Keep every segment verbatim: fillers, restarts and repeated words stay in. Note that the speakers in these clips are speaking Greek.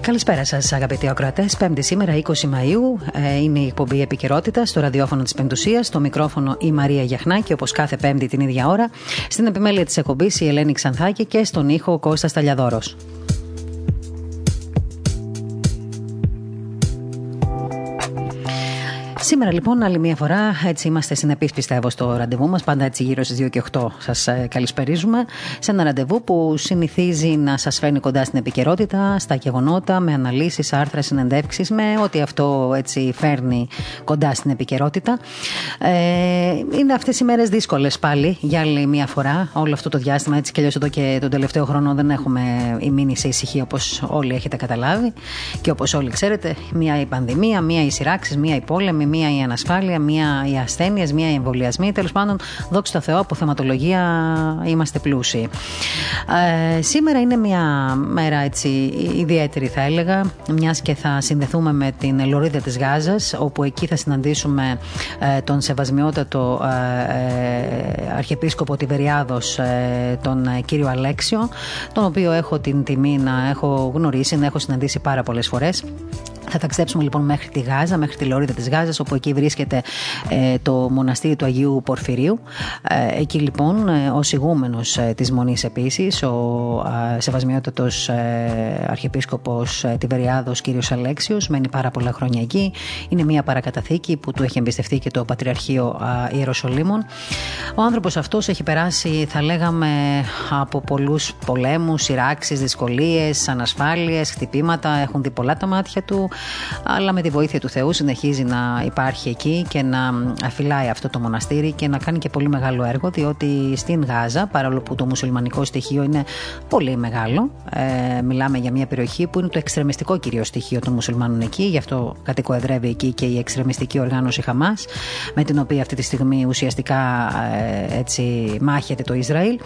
Καλησπέρα σας, αγαπητοί ακροατές. Πέμπτη σήμερα, είκοσι Μαΐου, ε, είναι η εκπομπή Επικαιρότητα στο ραδιόφωνο της Πεμπτουσίας. Στο μικρόφωνο η Μαρία Γιαχνάκη, όπως κάθε Πέμπτη την ίδια ώρα. Στην επιμέλεια της εκπομπής η Ελένη Ξανθάκη και στον ήχο ο Κώστας Τσαλιαδόρος. Σήμερα λοιπόν, άλλη μια φορά, έτσι είμαστε συνεπείς, πιστεύω, στο ραντεβού μας. Πάντα έτσι γύρω στις δύο και οκτώ σας καλησπερίζουμε. Σε ένα ραντεβού που συνηθίζει να σας φέρνει κοντά στην επικαιρότητα, στα γεγονότα, με αναλύσεις, άρθρα, συνεντεύξεις, με ό,τι αυτό έτσι φέρνει κοντά στην επικαιρότητα. Ε, είναι αυτές οι μέρες δύσκολες πάλι, για άλλη μια φορά. Όλο αυτό το διάστημα, έτσι κι αλλιώς εδώ και τον τελευταίο χρόνο, δεν έχουμε μείνει σε ησυχία, όπως όλοι έχετε καταλάβει και όπως όλοι ξέρετε. Μια η πανδημία, μια οι σειράξεις, μια η πόλεμη, μία η ανασφάλεια, μία οι ασθένειες, μία οι εμβολιασμοί. Τέλος πάντων, δόξα τω Θεώ, από θεματολογία είμαστε πλούσιοι. Ε, σήμερα είναι μια μέρα έτσι ιδιαίτερη, θα έλεγα, μιας και θα συνδεθούμε με την Λωρίδα της Γάζας, όπου εκεί θα συναντήσουμε ε, τον σεβασμιότατο ε, Αρχιεπίσκοπο Τιβεριάδος, ε, τον ε, κύριο Αλέξιο, τον οποίο έχω την τιμή να έχω γνωρίσει, να έχω συναντήσει πάρα πολλές φορές. Θα ταξιδέψουμε λοιπόν μέχρι τη Γάζα, μέχρι τη Λωρίδα της Γάζας, όπου εκεί βρίσκεται ε, το μοναστήρι του Αγίου Πορφυρίου. Ε, εκεί λοιπόν ε, ο ηγούμενος ε, της Μονής επίσης, ο ε, σεβασμιότατος ε, Αρχιεπίσκοπος ε, Τιβεριάδος κύριος Αλέξιος, μένει πάρα πολλά χρόνια εκεί. Είναι μια παρακαταθήκη που του έχει εμπιστευτεί και το Πατριαρχείο ε, Ιεροσολύμων. Ο άνθρωπος αυτός έχει περάσει, θα λέγαμε, από πολλούς πολέμους, σειράξεις, δυσκολίες, ανασφάλειες, χτυπήματα. Έχουν δει πολλά τα μάτια του. Αλλά με τη βοήθεια του Θεού συνεχίζει να υπάρχει εκεί και να φυλάει αυτό το μοναστήρι και να κάνει και πολύ μεγάλο έργο, διότι στην Γάζα, παρόλο που το μουσουλμανικό στοιχείο είναι πολύ μεγάλο, ε, μιλάμε για μια περιοχή που είναι το εξτρεμιστικό κυρίω στοιχείο των μουσουλμάνων εκεί, γι' αυτό κατοικοεδρεύει εκεί και η εξτρεμιστική οργάνωση Χαμάς, με την οποία αυτή τη στιγμή ουσιαστικά ε, έτσι μάχεται το Ισραήλ.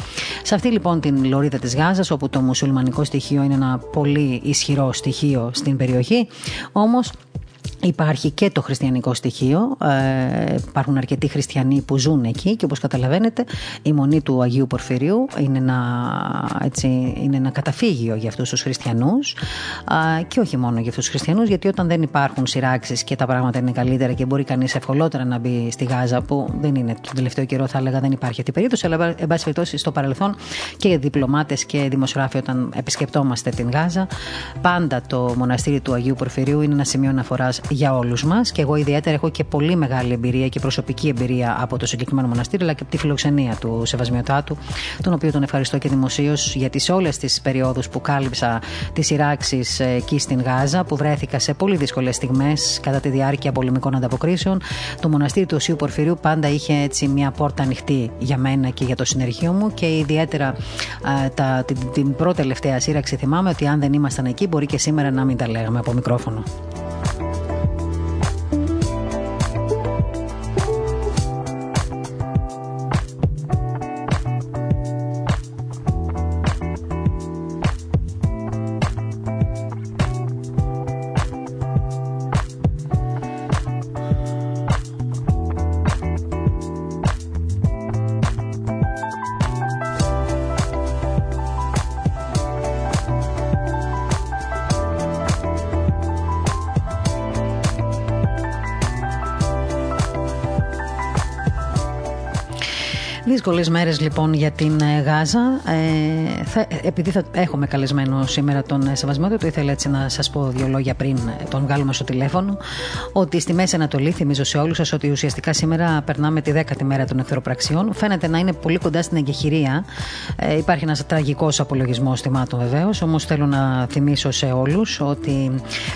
Σε αυτή λοιπόν την Λωρίδα της Γάζας, όπου το μουσουλμανικό στοιχείο είναι ένα πολύ ισχυρό στοιχείο στην περιοχή, όμως υπάρχει και το χριστιανικό στοιχείο. Ε, υπάρχουν αρκετοί χριστιανοί που ζουν εκεί και, όπως καταλαβαίνετε, η Μονή του Αγίου Πορφυρίου είναι ένα, έτσι, είναι ένα καταφύγιο για αυτούς τους χριστιανούς, ε, και όχι μόνο για αυτούς τους χριστιανούς, γιατί όταν δεν υπάρχουν σειράξεις και τα πράγματα είναι καλύτερα και μπορεί κανείς ευκολότερα να μπει στη Γάζα, που δεν είναι τον τελευταίο καιρό, θα έλεγα, δεν υπάρχει αυτή η περίπτωση, αλλά εν πάση περιπτώσει στο παρελθόν και διπλωμάτες και δημοσιογράφοι, όταν επισκεπτόμαστε την Γάζα, πάντα το μοναστήρι του Αγίου Πορφυρίου είναι ένα σημείο αναφοράς για όλους μας. Και εγώ ιδιαίτερα έχω και πολύ μεγάλη εμπειρία και προσωπική εμπειρία από το συγκεκριμένο μοναστήρι, αλλά και από τη φιλοξενία του σεβασμιωτάτου, τον οποίο τον ευχαριστώ και δημοσίως, γιατί σε όλες τις περιόδους που κάλυψα τις σειράξεις εκεί στην Γάζα, που βρέθηκα σε πολύ δύσκολες στιγμές κατά τη διάρκεια πολεμικών ανταποκρίσεων, το μοναστήρι του Αγίου Πορφυρίου πάντα είχε έτσι μια πόρτα ανοιχτή για μένα και για το συνεργείο μου. Και ιδιαίτερα τα, την, την πρώτη τελευταία σύραξη θυμάμαι ότι αν δεν ήμασταν εκεί, μπορεί και σήμερα να μην τα λέγαμε από μικρόφωνο. Δύσκολες μέρες λοιπόν για την Γάζα. Ε, θα, επειδή θα έχουμε καλεσμένο σήμερα τον σεβασμιότατο, ήθελα έτσι να σας πω δύο λόγια πριν τον βγάλουμε στο τηλέφωνο. Ότι στη Μέση Ανατολή, θυμίζω σε όλους σας ότι ουσιαστικά σήμερα περνάμε τη δέκατη μέρα των εχθροπραξιών. Φαίνεται να είναι πολύ κοντά στην εγκεχηρία. Ε, υπάρχει ένας τραγικός απολογισμός θυμάτων βεβαίως. Όμως θέλω να θυμίσω σε όλους ότι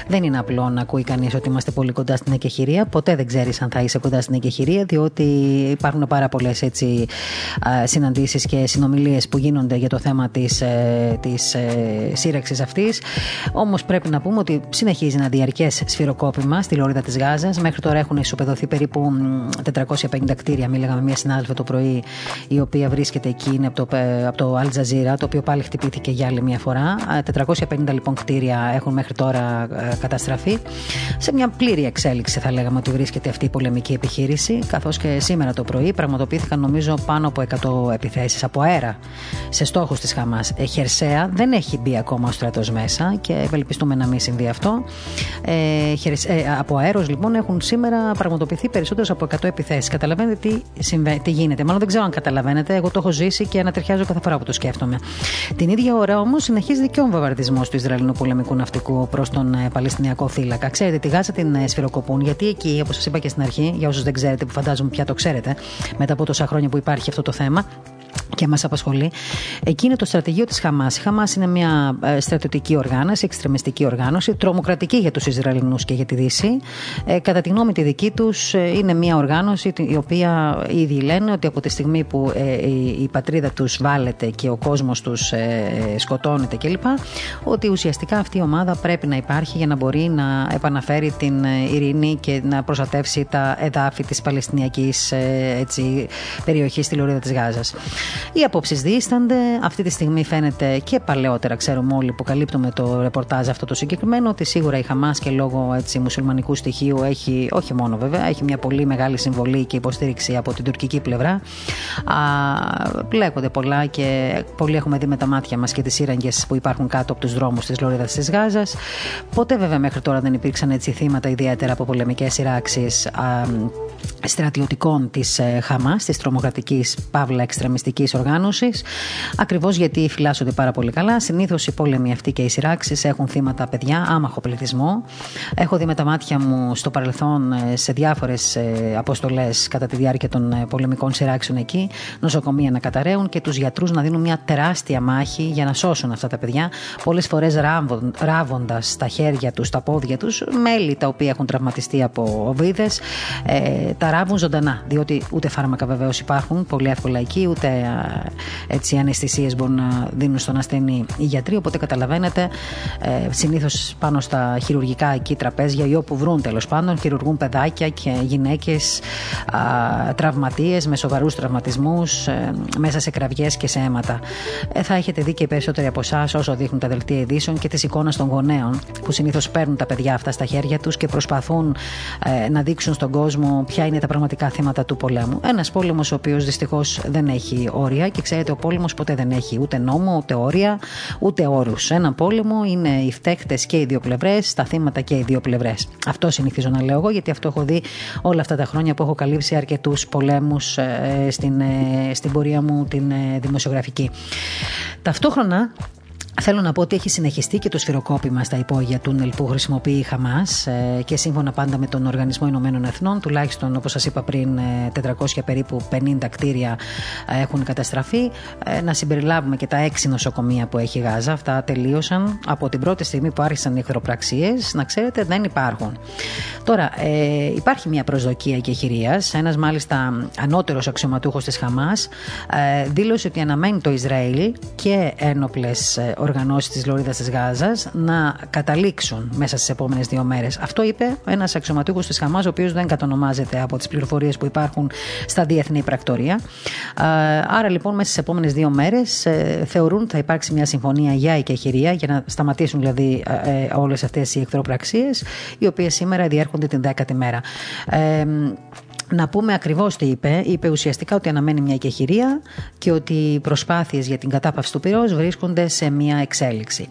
δεν είναι απλό να ακούει κανείς ότι είμαστε πολύ κοντά στην εγκεχηρία. Ποτέ δεν ξέρεις αν θα είσαι κοντά στην εγκεχηρία, διότι υπάρχουν πάρα πολλές έτσι. συναντήσεις και συνομιλίες που γίνονται για το θέμα της, της σύραξης αυτής. Όμως πρέπει να πούμε ότι συνεχίζει να διαρκές σφυροκόπημα στη λωρίδα της Γάζας. Μέχρι τώρα έχουν ισοπεδωθεί περίπου τετρακόσια πενήντα κτίρια. Μίλαγα με μια συνάδελφα το πρωί, η οποία βρίσκεται εκεί, είναι από το, από το Αλ Τζαζίρα, το οποίο πάλι χτυπήθηκε για άλλη μια φορά. τετρακόσια πενήντα λοιπόν κτίρια έχουν μέχρι τώρα καταστραφεί. Σε μια πλήρη εξέλιξη θα λέγαμε ότι βρίσκεται αυτή η πολεμική επιχείρηση, καθώς και σήμερα το πρωί πραγματοποιήθηκαν νομίζω πάνω από εκατό επιθέσεις από αέρα σε στόχους της Χαμάς. Χερσαία δεν έχει μπει ακόμα ο στρατός μέσα και ευελπιστούμε να μην συμβεί αυτό. Ε, χερσ... ε, από αέρος λοιπόν έχουν σήμερα πραγματοποιηθεί περισσότερες από εκατό επιθέσεις. Καταλαβαίνετε τι, συμβα... τι γίνεται. Μάλλον δεν ξέρω αν καταλαβαίνετε. Εγώ το έχω ζήσει και ανατριχιάζω κάθε φορά που το σκέφτομαι. Την ίδια ώρα όμως συνεχίζει και ο βομβαρδισμός του Ισραηλινού πολεμικού ναυτικού προς τον Παλαιστινιακό θύλακα. Ξέρετε, τη Γάζα την σφυροκοπούν, γιατί εκεί, όπως σας είπα και στην αρχή, για όσους δεν ξέρετε, που φαντάζομαι πια το ξέρετε, μετά από τόσα χρόνια που υπάρχει αυτό το θέμα και μας απασχολεί, εκεί είναι το στρατηγείο της Χαμάς. Η Χαμάς είναι μια στρατιωτική οργάνωση, εξτρεμιστική οργάνωση, τρομοκρατική για τους Ισραηλινούς και για τη Δύση. Ε, κατά τη γνώμη τη δική τους, είναι μια οργάνωση η οποία ήδη λένε ότι από τη στιγμή που ε, η, η πατρίδα τους βάλεται και ο κόσμος τους ε, ε, σκοτώνεται κλπ., ότι ουσιαστικά αυτή η ομάδα πρέπει να υπάρχει για να μπορεί να επαναφέρει την ειρήνη και να προστατεύσει τα εδάφη της Παλαιστινιακής ε, έτσι, περιοχής στη λωρίδα της Γάζας. Οι απόψεις δίστανται. Αυτή τη στιγμή φαίνεται, και παλαιότερα ξέρουμε όλοι που καλύπτουμε το ρεπορτάζ αυτό το συγκεκριμένο, ότι σίγουρα η Χαμάς και λόγω έτσι, μουσουλμανικού στοιχείου έχει, όχι μόνο βέβαια, έχει μια πολύ μεγάλη συμβολή και υποστήριξη από την τουρκική πλευρά. Πλέκονται πολλά και πολλοί έχουμε δει με τα μάτια μας και τις σύραγγες που υπάρχουν κάτω από τους δρόμους της λωρίδας της Γάζας. Ποτέ βέβαια μέχρι τώρα δεν υπήρξαν έτσι, θύματα ιδιαίτερα από πολεμικές σειράξεις στρατιωτικών της Χαμάς, της τρομοκρατικής παύλα εξτρεμιστικής οργάνωσης, ακριβώς γιατί φυλάσσονται πάρα πολύ καλά. Συνήθως οι πόλεμοι αυτοί και οι σειράξεις έχουν θύματα παιδιά, άμαχο πληθυσμό. Έχω δει με τα μάτια μου στο παρελθόν σε διάφορες αποστολές κατά τη διάρκεια των πολεμικών σειράξεων εκεί, νοσοκομεία να καταραίουν και τους γιατρούς να δίνουν μια τεράστια μάχη για να σώσουν αυτά τα παιδιά, πολλές φορές ράβοντας τα χέρια τους, τα πόδια τους, μέλη τα οποία έχουν τραυματιστεί από οβίδες, τα ράβουν ζωντανά, διότι ούτε φάρμακα βεβαίως υπάρχουν πολύ εύκολα εκεί, ούτε έτσι, αναισθησίες μπορούν να δίνουν στον ασθενή οι γιατροί. Οπότε καταλαβαίνετε, συνήθως πάνω στα χειρουργικά εκεί τραπέζια ή όπου βρουν τέλος πάντων, χειρουργούν παιδάκια και γυναίκες, τραυματίες με σοβαρούς τραυματισμούς μέσα σε κραυγές και σε αίματα. Θα έχετε δει και οι περισσότεροι από εσάς, όσο δείχνουν τα δελτία ειδήσεων, και τις εικόνες των γονέων που συνήθως παίρνουν τα παιδιά αυτά στα χέρια τους και προσπαθούν να δείξουν στον κόσμο ποια είναι τα πραγματικά θύματα του πολέμου. Ένας πόλεμος ο οποίος δυστυχώς δεν έχει όρια, και ξέρετε, ο πόλεμος ποτέ δεν έχει ούτε νόμο, ούτε όρια, ούτε όρους. Ένα πόλεμο είναι οι φταίχτες και οι δύο πλευρές, τα θύματα και οι δύο πλευρές. Αυτό συνηθίζω να λέω εγώ, γιατί αυτό έχω δει όλα αυτά τα χρόνια που έχω καλύψει αρκετούς πολέμους ε, στην, ε, στην πορεία μου την ε, δημοσιογραφική. Ταυτόχρονα, θέλω να πω ότι έχει συνεχιστεί και το σφυροκόπημα στα υπόγεια τούνελ που χρησιμοποιεί η Χαμάς και σύμφωνα πάντα με τον Οργανισμό Ηνωμένων Εθνών, τουλάχιστον όπως σας είπα πριν, τετρακόσια περίπου πενήντα κτίρια έχουν καταστραφεί. Να συμπεριλάβουμε και τα έξι νοσοκομεία που έχει η Γάζα. Αυτά τελείωσαν από την πρώτη στιγμή που άρχισαν οι εχθροπραξίες. Να ξέρετε, δεν υπάρχουν. Τώρα, ε, υπάρχει μια προσδοκία εκεχηρίας. Ένας μάλιστα ανώτερος αξιωματούχος της Χαμάς ε, δήλωσε ότι αναμένει το Ισραήλ και ένοπλες οργανώσεις της λωρίδας της Γάζας να καταλήξουν μέσα στις επόμενες δύο μέρες. Αυτό είπε ένας αξιωματούχος της Χαμάς, ο οποίος δεν κατονομάζεται από τις πληροφορίες που υπάρχουν στα διεθνή πρακτορία. Άρα λοιπόν, μέσα στις επόμενες δύο μέρες θεωρούν ότι θα υπάρξει μια συμφωνία για εκεχηρία, για να σταματήσουν δηλαδή όλες αυτές οι εχθροπραξίες, οι οποίες σήμερα διέρχονται την δέκατη μέρα. Να πούμε ακριβώς τι είπε. Είπε ουσιαστικά ότι αναμένει μια εκεχηρία και ότι οι προσπάθειες για την κατάπαυση του πυρός βρίσκονται σε μια εξέλιξη.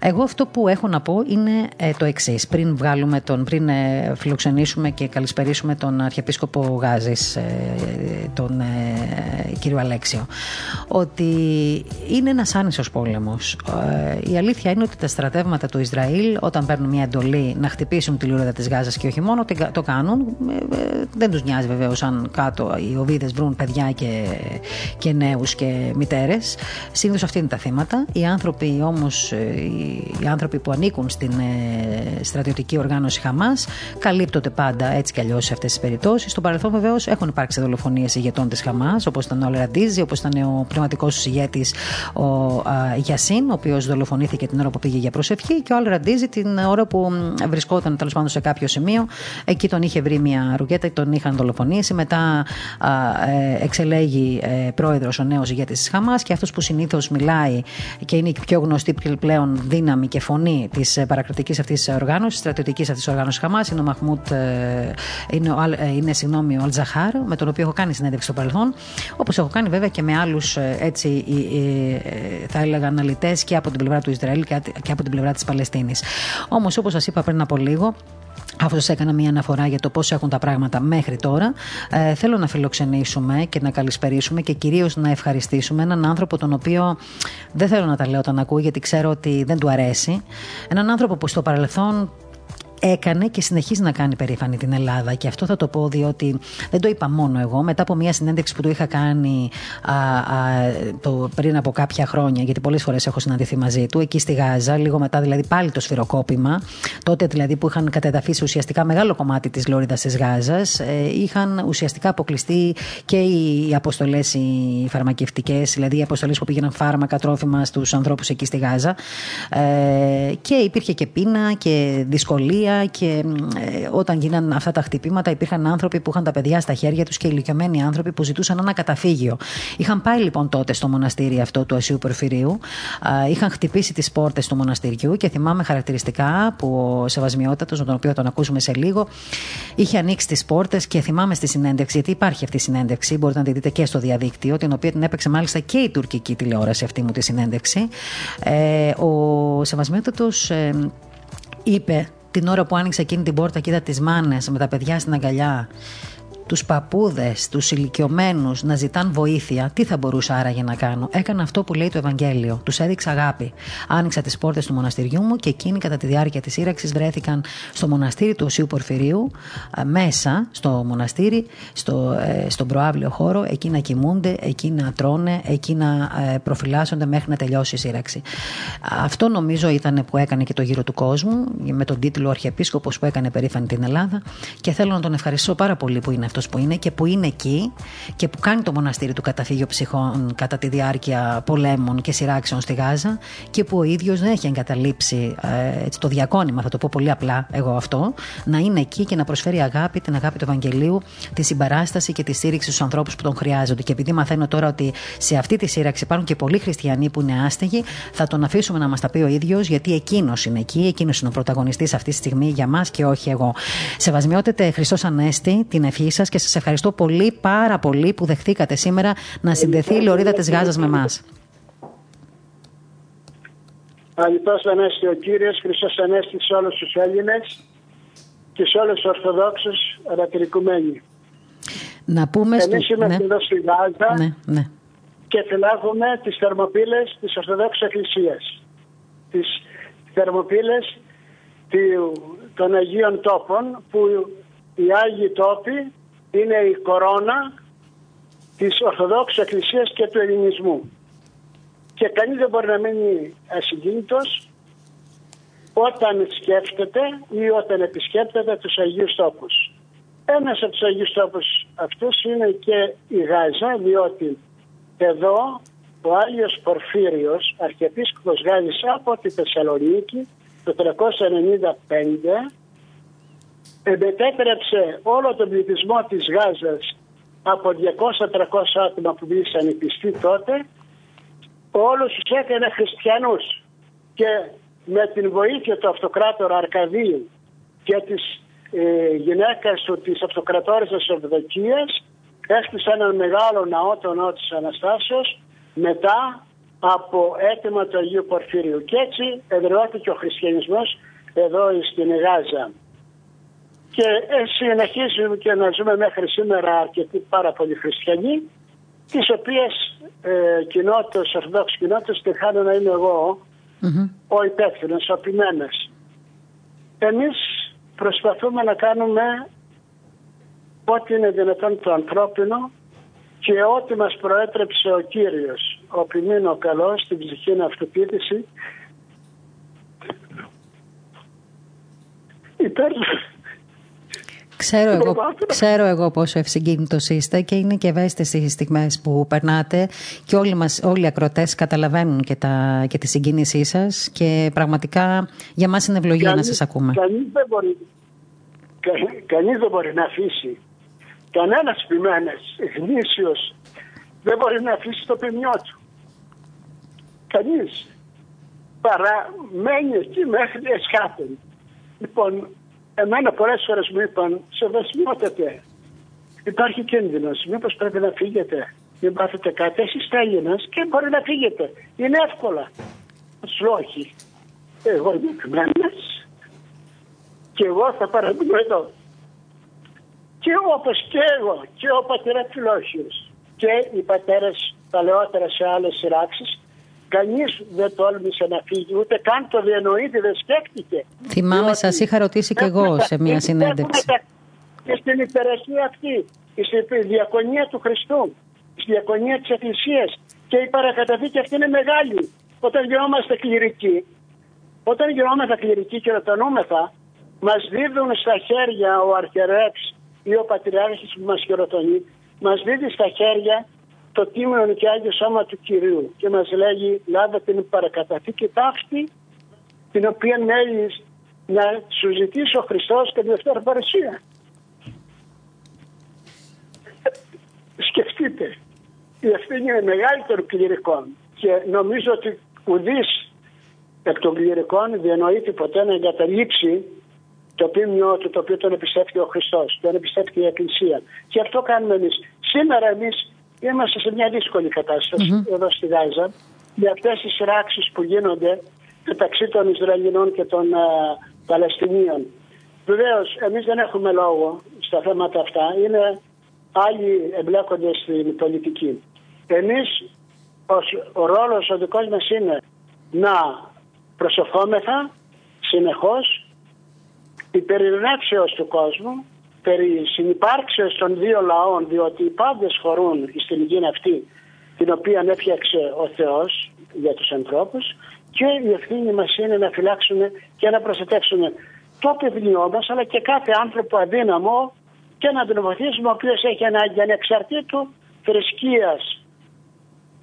Εγώ αυτό που έχω να πω είναι το εξής. Πριν, βγάλουμε τον, πριν φιλοξενήσουμε και καλησπερίσουμε τον Αρχιεπίσκοπο Γάζης, τον κύριο Αλέξιο, ότι είναι ένας άνισος πόλεμος. Η αλήθεια είναι ότι τα στρατεύματα του Ισραήλ, όταν παίρνουν μια εντολή να χτυπήσουν τη λωρίδα της Γάζας και όχι μόνο, το κάνουν, δεν τους νοιάζει μοιάζει βεβαίως αν κάτω οι οβίδες βρουν παιδιά και, και νέους και μητέρες. Συνήθως αυτή είναι τα θύματα. Οι άνθρωποι όμως, οι άνθρωποι που ανήκουν στην στρατιωτική οργάνωση Χαμάς καλύπτονται πάντα έτσι κι αλλιώς σε αυτές τις περιπτώσεις. Στο παρελθόν βεβαίως έχουν υπάρξει δολοφονίες ηγετών της Χαμάς, όπως ήταν ο Αλ Ραντίζη, όπως ήταν ο πνευματικός ηγέτης ο α, Γιασίν, ο οποίος δολοφονήθηκε την ώρα που πήγε για προσευχή, και ο Αλ Ραντίζη την ώρα που βρισκόταν τέλος πάντων σε κάποιο σημείο. Εκεί τον είχε βρει μια ρουκέτα, τον είχαν δολοφονήσει. Μετά α, ε, εξελέγει ε, πρόεδρος ο νέος ηγέτης της Χαμάς, και αυτός που συνήθως μιλάει και είναι η πιο γνωστή πλέον δύναμη και φωνή της παρακρατικής αυτής οργάνωσης, στρατιωτικής αυτής οργάνωσης Χαμάς, είναι ο Μαχμούντ, ε, είναι, ο, ε, είναι συγγνώμη, ο Αλ Τζαζίρα, με τον οποίο έχω κάνει συνέντευξη στο παρελθόν, όπως έχω κάνει βέβαια και με άλλους έτσι, ε, ε, θα έλεγα αναλυτές και από την πλευρά του Ισραήλ και, και από την πλευρά της Παλαιστίνης. Όμως, όπως σας είπα πριν από λίγο, αφού σας έκανα μια αναφορά για το πώς έχουν τα πράγματα μέχρι τώρα, ε, θέλω να φιλοξενήσουμε και να καλησπερίσουμε και κυρίως να ευχαριστήσουμε έναν άνθρωπο τον οποίο δεν θέλω να τα λέω όταν ακούω, γιατί ξέρω ότι δεν του αρέσει. Έναν άνθρωπο που στο παρελθόν έκανε και συνεχίζει να κάνει περήφανη την Ελλάδα, και αυτό θα το πω διότι δεν το είπα μόνο εγώ. Μετά από μια συνέντευξη που του είχα κάνει α, α, το, πριν από κάποια χρόνια, γιατί πολλές φορές έχω συναντηθεί μαζί του εκεί στη Γάζα, λίγο μετά δηλαδή πάλι το σφυροκόπημα, τότε δηλαδή που είχαν κατεδαφίσει ουσιαστικά μεγάλο κομμάτι της λωρίδας της Γάζας, ε, είχαν ουσιαστικά αποκλειστεί και οι αποστολές οι φαρμακευτικές, δηλαδή οι αποστολές που πήγαιναν φάρμακα, τρόφιμα στους ανθρώπους εκεί στη Γάζα, ε, και υπήρχε και πείνα και δυσκολία. Και όταν γίνανε αυτά τα χτυπήματα, υπήρχαν άνθρωποι που είχαν τα παιδιά στα χέρια τους και ηλικιωμένοι άνθρωποι που ζητούσαν ένα καταφύγιο. Είχαν πάει λοιπόν τότε στο μοναστήρι αυτό του Αγίου Πορφυρίου, είχαν χτυπήσει τις πόρτες του μοναστηριού και θυμάμαι χαρακτηριστικά που ο Σεβασμιότατος, με τον οποίο τον ακούσουμε σε λίγο, είχε ανοίξει τις πόρτες και θυμάμαι στη συνέντευξη, γιατί υπάρχει αυτή η συνέντευξη, μπορείτε να τη δείτε και στο διαδίκτυο, την οποία την έπαιξε μάλιστα και η τουρκική τηλεόραση αυτή μου τη συνέντευξη. Ο Σεβασμιότατος είπε, την ώρα που άνοιξε εκείνη την πόρτα και είδα τις μάνες με τα παιδιά στην αγκαλιά, τους παππούδες, τους ηλικιωμένους να ζητάν βοήθεια, τι θα μπορούσα άραγε να κάνω? Έκανα αυτό που λέει το Ευαγγέλιο. Τους έδειξα αγάπη. Άνοιξα τις πόρτες του μοναστηριού μου και εκείνοι κατά τη διάρκεια της σύραξης βρέθηκαν στο μοναστήρι του Οσίου Πορφυρίου, μέσα στο μοναστήρι, στο, στον προαύλιο χώρο, εκεί να κοιμούνται, εκεί να τρώνε, εκεί να προφυλάσσονται μέχρι να τελειώσει η σύραξη. Αυτό νομίζω ήταν που έκανε και το γύρο του κόσμου, με τον τίτλο Αρχιεπίσκοπος που έκανε περήφανη την Ελλάδα, και θέλω να τον ευχαριστήσω πάρα πολύ που είναι αυτό που είναι και που είναι εκεί και που κάνει το μοναστήρι του καταφύγιο ψυχών κατά τη διάρκεια πολέμων και σειράξεων στη Γάζα, και που ο ίδιος δεν έχει εγκαταλείψει ε, το διακόνημα, θα το πω πολύ απλά εγώ αυτό, να είναι εκεί και να προσφέρει αγάπη, την αγάπη του Ευαγγελίου, τη συμπαράσταση και τη στήριξη στους ανθρώπους που τον χρειάζονται. Και επειδή μαθαίνω τώρα ότι σε αυτή τη σύραξη υπάρχουν και πολλοί χριστιανοί που είναι άστεγοι, θα τον αφήσουμε να μας τα πει ο ίδιος, γιατί εκείνος είναι εκεί, εκείνος είναι ο πρωταγωνιστής αυτή τη στιγμή για μας και όχι εγώ. Σεβασμιότατε, Χριστός Ανέστη, την ευχή σας. Και σας ευχαριστώ πολύ, πάρα πολύ που δεχτήκατε σήμερα να συνδεθεί η λωρίδα της Γάζας με εμάς. Αληθώς Ανέστη ο Κύριος, Χριστός Ανέστη σε όλους τους Έλληνες και σε όλους τους Ορθοδόξους ανακηρυχουμένοι. Να πούμε στο... Εμείς είμαστε ναι. εδώ στη Γάζα ναι, ναι. και φυλάγουμε τις θερμοπύλες της Ορθοδόξης Εκκλησίας. Τις θερμοπύλες των Αγίων Τόπων, που οι Άγιοι Τόποι είναι η κορώνα της Ορθοδόξης Εκκλησίας και του Ελληνισμού. Και κανείς δεν μπορεί να μείνει ασυγκίνητος όταν σκέφτεται ή όταν επισκέπτεται τους Αγίους Τόπους. Ένας από τους Αγίους Τόπους αυτούς είναι και η Γάζα, διότι εδώ ο Άγιος Πορφύριος, Αρχιεπίσκοπος Γάζης από τη Θεσσαλονίκη το τριακόσια ενενήντα πέντε, εμπετέπρεψε όλο τον πληθυσμό της Γάζας από διακόσια με τριακόσια άτομα που μίλησαν οι πιστοί τότε, όλους τους έκανε χριστιανούς, και με την βοήθεια του αυτοκράτορα Αρκαδίου και της ε, γυναίκας του, της αυτοκρατόρισσας Ευδοκίας, έστησαν έναν μεγάλο ναό, τον ναό της Αναστάσεως, μετά από αίτημα του Αγίου Πορφύριου, και έτσι εδραιώθηκε ο χριστιανισμός εδώ στην Γάζα. Και συνεχίζουμε και να ζούμε μέχρι σήμερα αρκετοί πάρα πολλοί χριστιανοί, τις οποίες ε, κοινότητες, ορθοδόξες κοινότητες, την χάνω να είμαι εγώ mm-hmm. ο υπεύθυνος, ο ποιμένος. Εμείς προσπαθούμε να κάνουμε ό,τι είναι δυνατόν το ανθρώπινο και ό,τι μας προέτρεψε ο Κύριος, ο ποιμήν ο καλός, στην ψυχήν αυτοπείτηση, υπέρ... Ξέρω εγώ, ξέρω εγώ πόσο ευσυγκίνητος είστε και είναι και ευαίσθητες οι στιγμές που περνάτε και όλοι, μας, όλοι οι ακροτές καταλαβαίνουν και, τα, και τη συγκίνησή σας και πραγματικά για μας είναι ευλογία κανείς, να σας ακούμε. Κανείς δεν μπορεί, κα, κανείς δεν μπορεί να αφήσει, κανένας ποιμένας γνήσιος δεν μπορεί να αφήσει το ποιμιό του. Κανείς παραμένει εκεί μέχρι εσχάτων. Λοιπόν, εμένα πολλές φορές μου είπαν, σε βασιμότατε, υπάρχει κίνδυνος, μήπως πρέπει να φύγετε, μην πάθετε κάτι, εσείς Έλληνας και μπορεί να φύγετε, είναι εύκολα. Σου όχι, εγώ είμαι εκμένας και εγώ θα παραμείνω εδώ. Και όπως και εγώ και ο πατέρας Αμφιλόχιος και οι πατέρες παλαιότερα σε άλλες σειράξεις, κανείς δεν τόλμησε να φύγει, ούτε καν το διανοείται, δεν σκέφτηκε. Θυμάμαι, σας είχα ρωτήσει κι εγώ σε μια συνέντευξη. Και στην υπεραρχία αυτή, στη διακονία του Χριστού, στη διακονία της Εκκλησίας και η παρακαταδίκη αυτή είναι μεγάλη. Όταν γινόμαστε κληρικοί, όταν γινόμαστε κληρικοί και ρωτανόμεθα, μας δίδουν στα χέρια ο αρχιερεύς ή ο πατριάρχης που μας χειροτονεί, μας δίδει στα χέρια το κείμενο και Άγιο Σώμα του Κυρίου και μας λέγει λάβε την παρακαταθήκη ταύτη την οποία μέλης να σου ζητήσει ο Χριστός και δευτέρα παρουσία. Σκεφτείτε, η ευθύνη είναι μεγάλη των κληρικών και νομίζω ότι ουδής εκ των κληρικών διανοείται ποτέ να εγκαταλείψει το ποίμνιο του, το οποίο τον εμπιστεύτηκε ο Χριστός, τον εμπιστεύτηκε η Εκκλησία. Και αυτό κάνουμε εμείς. Σήμερα εμείς είμαστε σε μια δύσκολη κατάσταση mm-hmm. εδώ στη Γάζα για αυτές τις σειράξεις που γίνονται μεταξύ των Ισραηλινών και των α, Παλαιστινίων. Βεβαίως, εμείς δεν έχουμε λόγο στα θέματα αυτά. Είναι άλλοι εμπλέκονται στην πολιτική. Εμείς, ως, ο ρόλος ο δικός μας είναι να προσευχόμεθα συνεχώς υπέρ ειρηνεύσεως του κόσμου, περί συνυπάρξεως των δύο λαών, διότι οι πάντες χωρούν στην υγεία αυτή την οποία έφτιαξε ο Θεός για τους ανθρώπους και η ευθύνη μας είναι να φυλάξουμε και να προστατεύσουμε το παιχνιό μας αλλά και κάθε άνθρωπο αδύναμο και να τον βοηθήσουμε ο οποίος έχει ανάγκη ανεξαρτήτου θρησκείας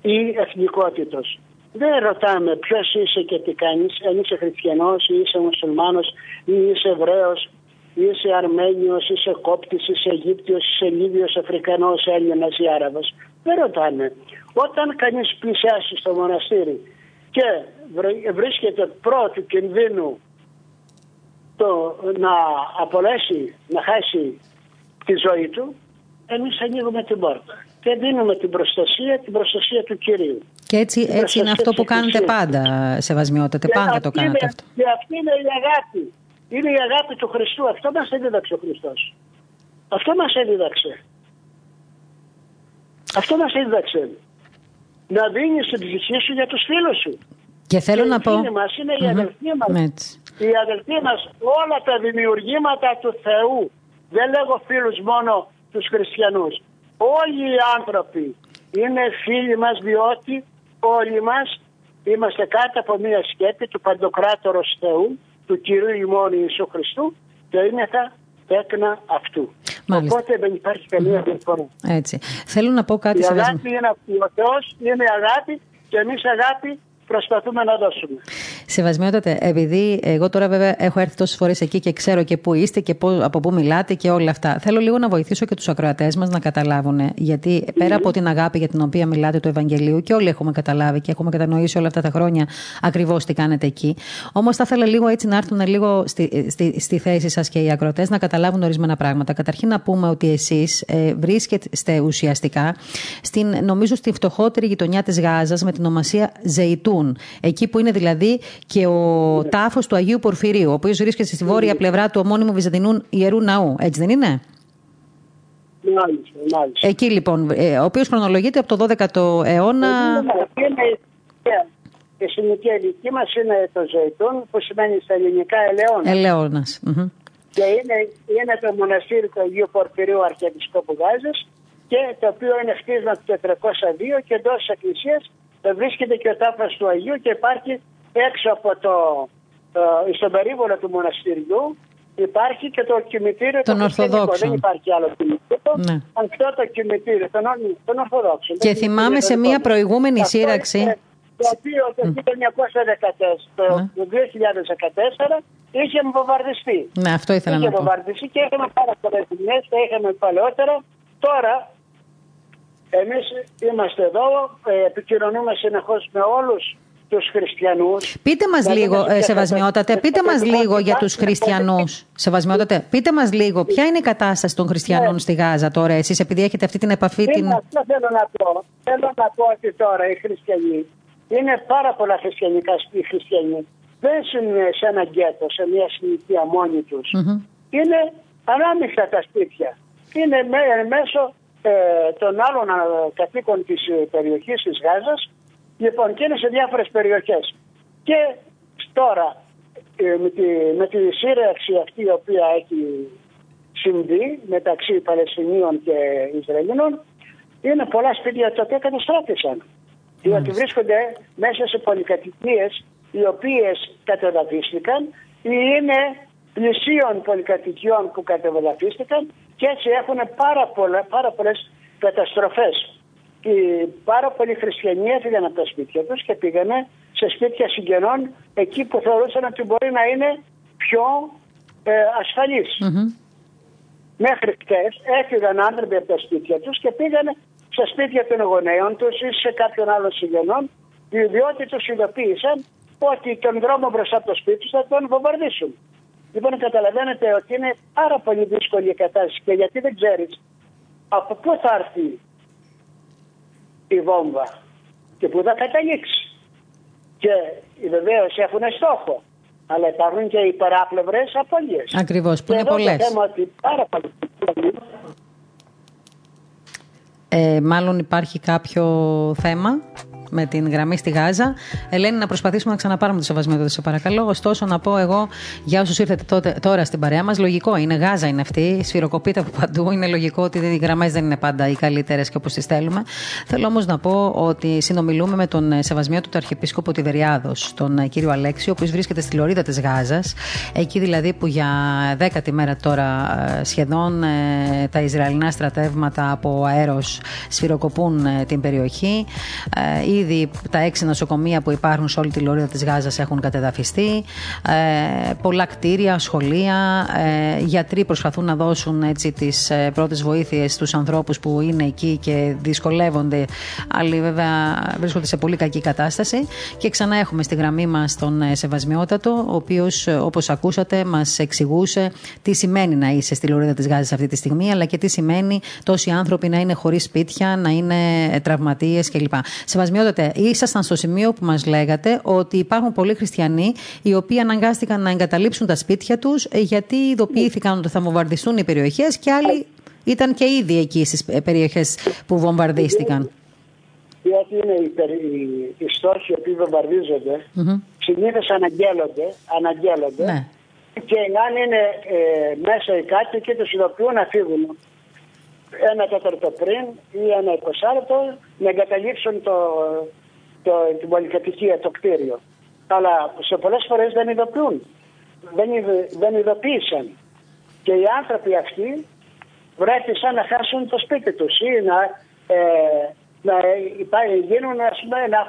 ή εθνικότητος. Δεν ρωτάμε ποιος είσαι και τι κάνεις, αν είσαι χριστιανός ή είσαι μουσουλμάνος ή είσαι Εβραίος, είσαι Αρμένιος, είσαι Κόπτης, είσαι Αιγύπτιος, είσαι Λίβιος, Αφρικανός, Έλληνας ή Άραβος. Δεν ρωτάνε. Όταν κανείς πλησιάσει στο μοναστήρι και βρίσκεται πρώτου κινδύνου το να απολέσει, να χάσει τη ζωή του, εμείς ανοίγουμε την πόρτα και δίνουμε την προστασία, την προστασία του Κυρίου. Και έτσι, έτσι είναι αυτό που κάνετε πάντα, σεβασμιότατε, πάντα το κάνετε αυτό. Και αυτή είναι η αγάπη. Είναι η αγάπη του Χριστού. Αυτό μας έδιδαξε ο Χριστός. Αυτό μας έδιδαξε. Αυτό μας έδιδαξε. Να δίνεις την ψυχή σου για τους φίλους σου. Και θέλω και να πω... Μας είναι mm-hmm. η αδελφή μας. Mm-hmm. Η αδελφή μας, όλα τα δημιουργήματα του Θεού. Δεν λέγω φίλους μόνο τους χριστιανούς. Όλοι οι άνθρωποι είναι φίλοι μας διότι όλοι μας είμαστε κάτω από μια σκέπη του Παντοκράτορος Θεού, του Κυρίου ημών Ιησού Χριστού και είναι τα τέκνα αυτού. Μάλιστα. Οπότε δεν υπάρχει καμία διαφορά. Έτσι. Θέλω να πω κάτι. Η αγάπη σεβασμ... είναι αυτή. Ο Θεός είναι αγάπη και εμείς αγάπη προσπαθούμε να δώσουμε. Σεβασμιότατε, επειδή εγώ τώρα βέβαια έχω έρθει τόσες φορές εκεί και ξέρω και πού είστε και πώς, από πού μιλάτε και όλα αυτά. Θέλω λίγο να βοηθήσω και τους ακροατές μας να καταλάβουν. Γιατί πέρα από την αγάπη για την οποία μιλάτε του Ευαγγελίου και όλοι έχουμε καταλάβει και έχουμε κατανοήσει όλα αυτά τα χρόνια ακριβώς τι κάνετε εκεί. Όμως θα ήθελα λίγο έτσι να έρθουν λίγο στη, στη, στη θέση σας και οι ακροατές να καταλάβουν ορισμένα πράγματα. Καταρχήν να πούμε ότι εσείς ε, βρίσκεστε ουσιαστικά στην, νομίζω, στη φτωχότερη γειτονιά της Γάζας με την ονομασία Ζεϊτούν. Εκεί που είναι δηλαδή και ο τάφος του Αγίου Πορφυρίου, ο οποίος βρίσκεται στη βόρεια πλευρά του ομώνυμου Βυζαντινού Ιερού Ναού, έτσι δεν είναι? Μάλιστα, μάλιστα. Εκεί λοιπόν, ο οποίος χρονολογείται από το δωδέκατο αιώνα. Η συνοικία δική μας είναι το Ζεϊτούν, που σημαίνει στα ελληνικά ελαιώνας. Ελαιώνας. Mm-hmm. Και είναι, είναι το μοναστήρι του Αγίου Πορφυρίου Αρχιεπισκόπου Γάζας, και το οποίο είναι χτίσμα του τετρακόσια δύο, και εντός της εκκλησίας βρίσκεται και ο τάφος του Αγίου, και υπάρχει έξω από το, το στον περίβολο του μοναστηριού υπάρχει και το κημητήριο των Ορθοδόξων. Δεν υπάρχει άλλο κημητήριο. Ναι. Αυτό το κημητήριο των, των Ορθοδόξων. Και θυμάμαι σε μια προηγούμενη αυτό σύρραξη. Είναι, το οποίο το δύο χιλιάδες δεκατέσσερα είχε βομβαρδιστεί. Ναι, αυτό ήθελα είχε να πω. Και είχαμε πάρα πολλές ζημιές, τα είχαμε παλαιότερα. Τώρα, εμείς είμαστε εδώ, επικοινωνούμε συνεχώς με όλους τους χριστιανούς. Πείτε μας δηλαδή, λίγο, ε, σεβασμιότατε, πείτε μας λίγο για τους χριστιανούς. Σεβασμιότατε, πείτε μας λίγο, ποια είναι η κατάσταση των χριστιανών στη Γάζα τώρα, εσείς, επειδή έχετε αυτή την επαφή. Την... Αυτό θέλω να πω. Θέλω να πω ότι τώρα οι χριστιανοί, είναι πάρα πολλά χριστιανικά οι χριστιανοί. Δεν είναι σε ένα γκέτο, σε μια συνοικία μόνοι τους. Mm-hmm. Είναι ανάμεικτα τα σπίτια. Είναι μέσω ε, των άλλων κατοίκων της περιοχής της Γάζας. Λοιπόν, και είναι σε διάφορες περιοχές. Και τώρα ε, με, τη, με τη σύρραξη αυτή η οποία έχει συμβεί μεταξύ Παλαιστινίων και Ισραηλινών, είναι πολλά σπίτια τα οποία καταστράφησαν. Διότι βρίσκονται μέσα σε πολυκατοικίες οι οποίες κατεδαφίστηκαν ή είναι πλησίων πολυκατοικιών που κατεδαφίστηκαν, και έτσι έχουν πάρα, πολλά, πάρα πολλές καταστροφές. Και πάρα πολλοί χριστιανοί έφυγαν από τα σπίτια τους και πήγανε σε σπίτια συγγενών εκεί που θεωρούσαν ότι μπορεί να είναι πιο ε, ασφαλής. Mm-hmm. Μέχρι χτες έφυγαν άνθρωποι από τα σπίτια τους και πήγανε στα σπίτια των γονέων τους ή σε κάποιον άλλων συγγενών, διότι τους ειδοποίησαν ότι τον δρόμο μπροστά από το σπίτι τους θα τον βομβαρδίσουν. Λοιπόν, καταλαβαίνετε ότι είναι πάρα πολύ δύσκολη η κατάσταση, και γιατί δεν ξέρεις από πού θα έρθει η βόμβα και πού θα καταλήξει. Και βεβαίως έχουν στόχο, αλλά υπάρχουν και οι παράπλευρες απώλειες. Ακριβώς, που είναι πολλές. Και εδώ το θέμα ότι πάρα πολύ Ε, μάλλον υπάρχει κάποιο θέμα με την γραμμή στη Γάζα. Ελένη, να προσπαθήσουμε να ξαναπάρουμε το σεβασμιότατε, σε παρακαλώ. Ωστόσο, να πω εγώ για όσους ήρθατε τότε, τώρα στην παρέα μας, λογικό είναι. Γάζα είναι αυτή, σφυροκοπείται από παντού. Είναι λογικό ότι οι γραμμές δεν είναι πάντα οι καλύτερες και όπως τις θέλουμε. Θέλω όμως να πω ότι συνομιλούμε με τον σεβασμιότατο του Αρχιεπίσκοπο Τιβεριάδος, τον κύριο Αλέξιο, ο οποίος βρίσκεται στη Λωρίδα της Γάζας, εκεί δηλαδή που για δέκατη μέρα τώρα σχεδόν τα Ισραηλινά στρατεύματα από αέρος σφυροκοπούν την περιοχή. Ήδη τα έξι νοσοκομεία που υπάρχουν σε όλη τη Λωρίδα της Γάζας έχουν κατεδαφιστεί. Ε, πολλά κτίρια, σχολεία. Ε, γιατροί προσπαθούν να δώσουν έτσι τις πρώτες βοήθειες στους ανθρώπους που είναι εκεί και δυσκολεύονται. Άλλοι βέβαια βρίσκονται σε πολύ κακή κατάσταση. Και ξανά έχουμε στη γραμμή μας τον Σεβασμιότατο, ο οποίος, όπως ακούσατε, μας εξηγούσε τι σημαίνει να είσαι στη Λωρίδα της Γάζας αυτή τη στιγμή, αλλά και τι σημαίνει τόσοι άνθρωποι να είναι χωρίς σπίτια, να είναι τραυματίες κλπ. Σεβασμιότατε, ήσασταν στο σημείο που μας λέγατε ότι υπάρχουν πολλοί χριστιανοί οι οποίοι αναγκάστηκαν να εγκαταλείψουν τα σπίτια τους γιατί ειδοποιήθηκαν ότι θα βομβαρδιστούν οι περιοχές, και άλλοι ήταν και ήδη εκεί στις περιοχές που βομβαρδίστηκαν. Διότι είναι οι, οι, οι στόχοι που βομβαρδίζονται, mm-hmm. συνήθως αναγγέλλονται, αναγγέλλονται ναι. και αν είναι ε, μέσα οι κάτοικοι και τους ειδοποιούν να φύγουν ένα τέταρτο πριν ή ένα εικοσάρτο να εγκαταλείψουν το, το, την πολυκατοικία, το κτίριο. Αλλά σε πολλές φορές δεν ειδοποιούν. Δεν, δεν ειδοποίησαν. Και οι άνθρωποι αυτοί βρέθησαν να χάσουν το σπίτι τους ή να, ε, να, γίνουν, πούμε, να,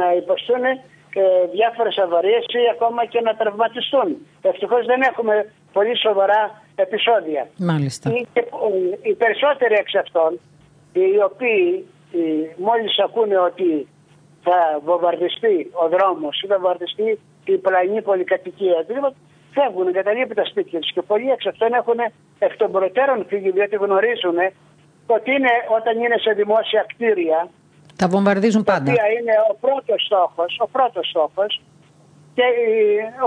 να υποστούν ε, διάφορες αβαρίες ή ακόμα και να τραυματιστούν. Ευτυχώς δεν έχουμε πολύ σοβαρά επεισόδια. Μάλιστα. Οι, και, οι περισσότεροι εξ αυτών, οι οποίοι οι, μόλις ακούνε ότι θα βομβαρδιστεί ο δρόμος ή θα βομβαρδιστεί η πλαϊνή πολυκατοικία, δηλαδή, φεύγουν, εγκαταλείπουν τα σπίτια τους, και πολλοί εξ αυτών έχουν εκ των προτέρων φύγει, διότι γνωρίζουν ότι είναι, όταν είναι σε δημόσια κτίρια τα βομβαρδίζουν πάντα. Η οποία είναι ο πρώτος στόχος, ο πρώτος στόχος. Και,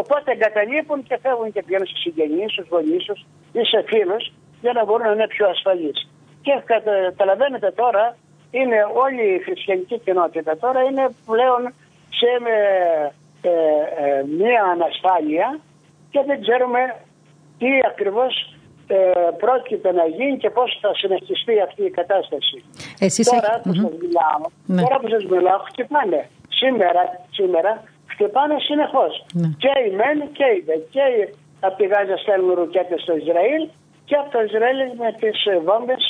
οπότε εγκαταλείπουν και φεύγουν και πηγαίνουν στους συγγενείς, στους γονείς τους ή σε φίλους, για να μπορούν να είναι πιο ασφαλείς. Και καταλαβαίνετε τώρα, είναι όλη η χριστιανική κοινότητα τώρα είναι πλέον σε ε, ε, ε, μία ανασφάλεια, και δεν ξέρουμε τι ακριβώς ε, πρόκειται να γίνει και πώς θα συνεχιστεί αυτή η κατάσταση. Εσείς τώρα, έχ... που mm-hmm. σας μιλάω, ναι. τώρα που σας μιλάω χτυπάνε. Σήμερα, σήμερα χτυπάνε συνεχώς. Ναι. Και οι μεν και οι δε. Και οι... από τη Γάζα στέλνουν ρουκέτες στο Ισραήλ και από το Ισραήλ με τις βόμβες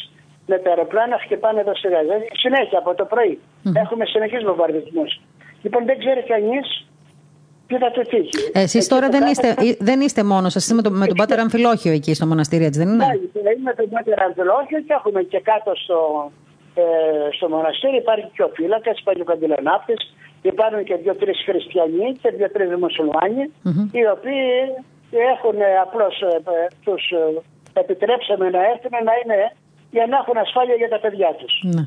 με τα αεροπλάνα χτυπάνε εδώ στη Γάζα. Συνέχεια από το πρωί. Mm. Έχουμε συνεχείς βομβαρδισμούς. Λοιπόν, δεν ξέρει κανείς τι θα του τύχει. Εσείς τώρα δεν είστε, δεν είστε μόνος, εσείς με, το, με τον Πατέρα Αμφιλόχιο εκεί στο μοναστήρι, έτσι δεν είναι? Ναι, με τον Πατέρα Αμφιλόχιο και έχουμε και κάτω στο, ε, στο μοναστήρι υπάρχει και ο φύλακας, υπάρχει ο καντιλανάπτης, υπάρχουν και δύο-τρεις χριστιανοί και δύο-τρεις μουσουλμάνοι, mm-hmm. οι οποίοι έχουν απλώς ε, τους ε, επιτρέψαμε να έρθουν να είναι για να έχουν ασφάλεια για τα παιδιά τους. Ναι,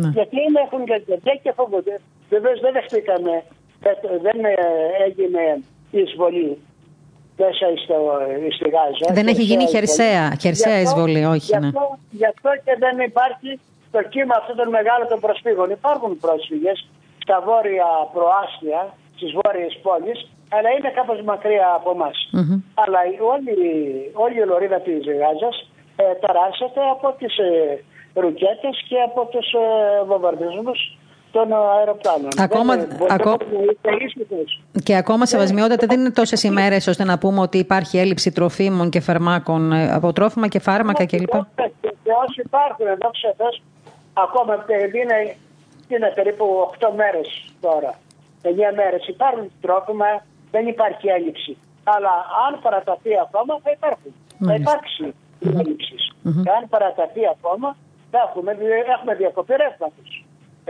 ναι. Γιατί είναι, έχουν για παιδιά και φοβούνται. Βεβαίως δεν δεχτήκαμε, δεν έγινε εισβολή μέσα στο, στη Γάζα. Δεν έχει γίνει χερσαία, χερσαία εισβολή, όχι. Γι' αυτό, ναι. γι' αυτό και δεν υπάρχει το κύμα αυτό των μεγάλων των προσφύγων. Υπάρχουν πρόσφυγες στα βόρεια προάστια, στις βόρειες πόλεις, αλλά είναι κάπως μακριά από εμάς. Mm-hmm. Αλλά όλη, όλη η λωρίδα της Γάζας ε, ταράσσεται από τις ε, ρουκέτες και από τους ε, βομβαρδισμούς των αεροπλάνων. Ακόμα, δεν, ακό... να και ακόμα σεβασμιότατα δεν είναι τόσες ημέρες ώστε να πούμε ότι υπάρχει έλλειψη τροφίμων και φαρμάκων, από τρόφιμα και φάρμακα κλπ. Και όσοι υπάρχουν εδώ ξεδώς, ακόμα είναι, είναι περίπου οκτώ μέρες τώρα. εννιά μέρες υπάρχουν τρόφιμα, δεν υπάρχει έλλειψη. Αλλά αν παραταθεί ακόμα θα υπάρχουν. Μάλιστα. Θα υπάρξει mm-hmm. έλλειψη. Mm-hmm. Και αν παραταθεί ακόμα θα έχουμε, έχουμε διακοπή ρεύματος.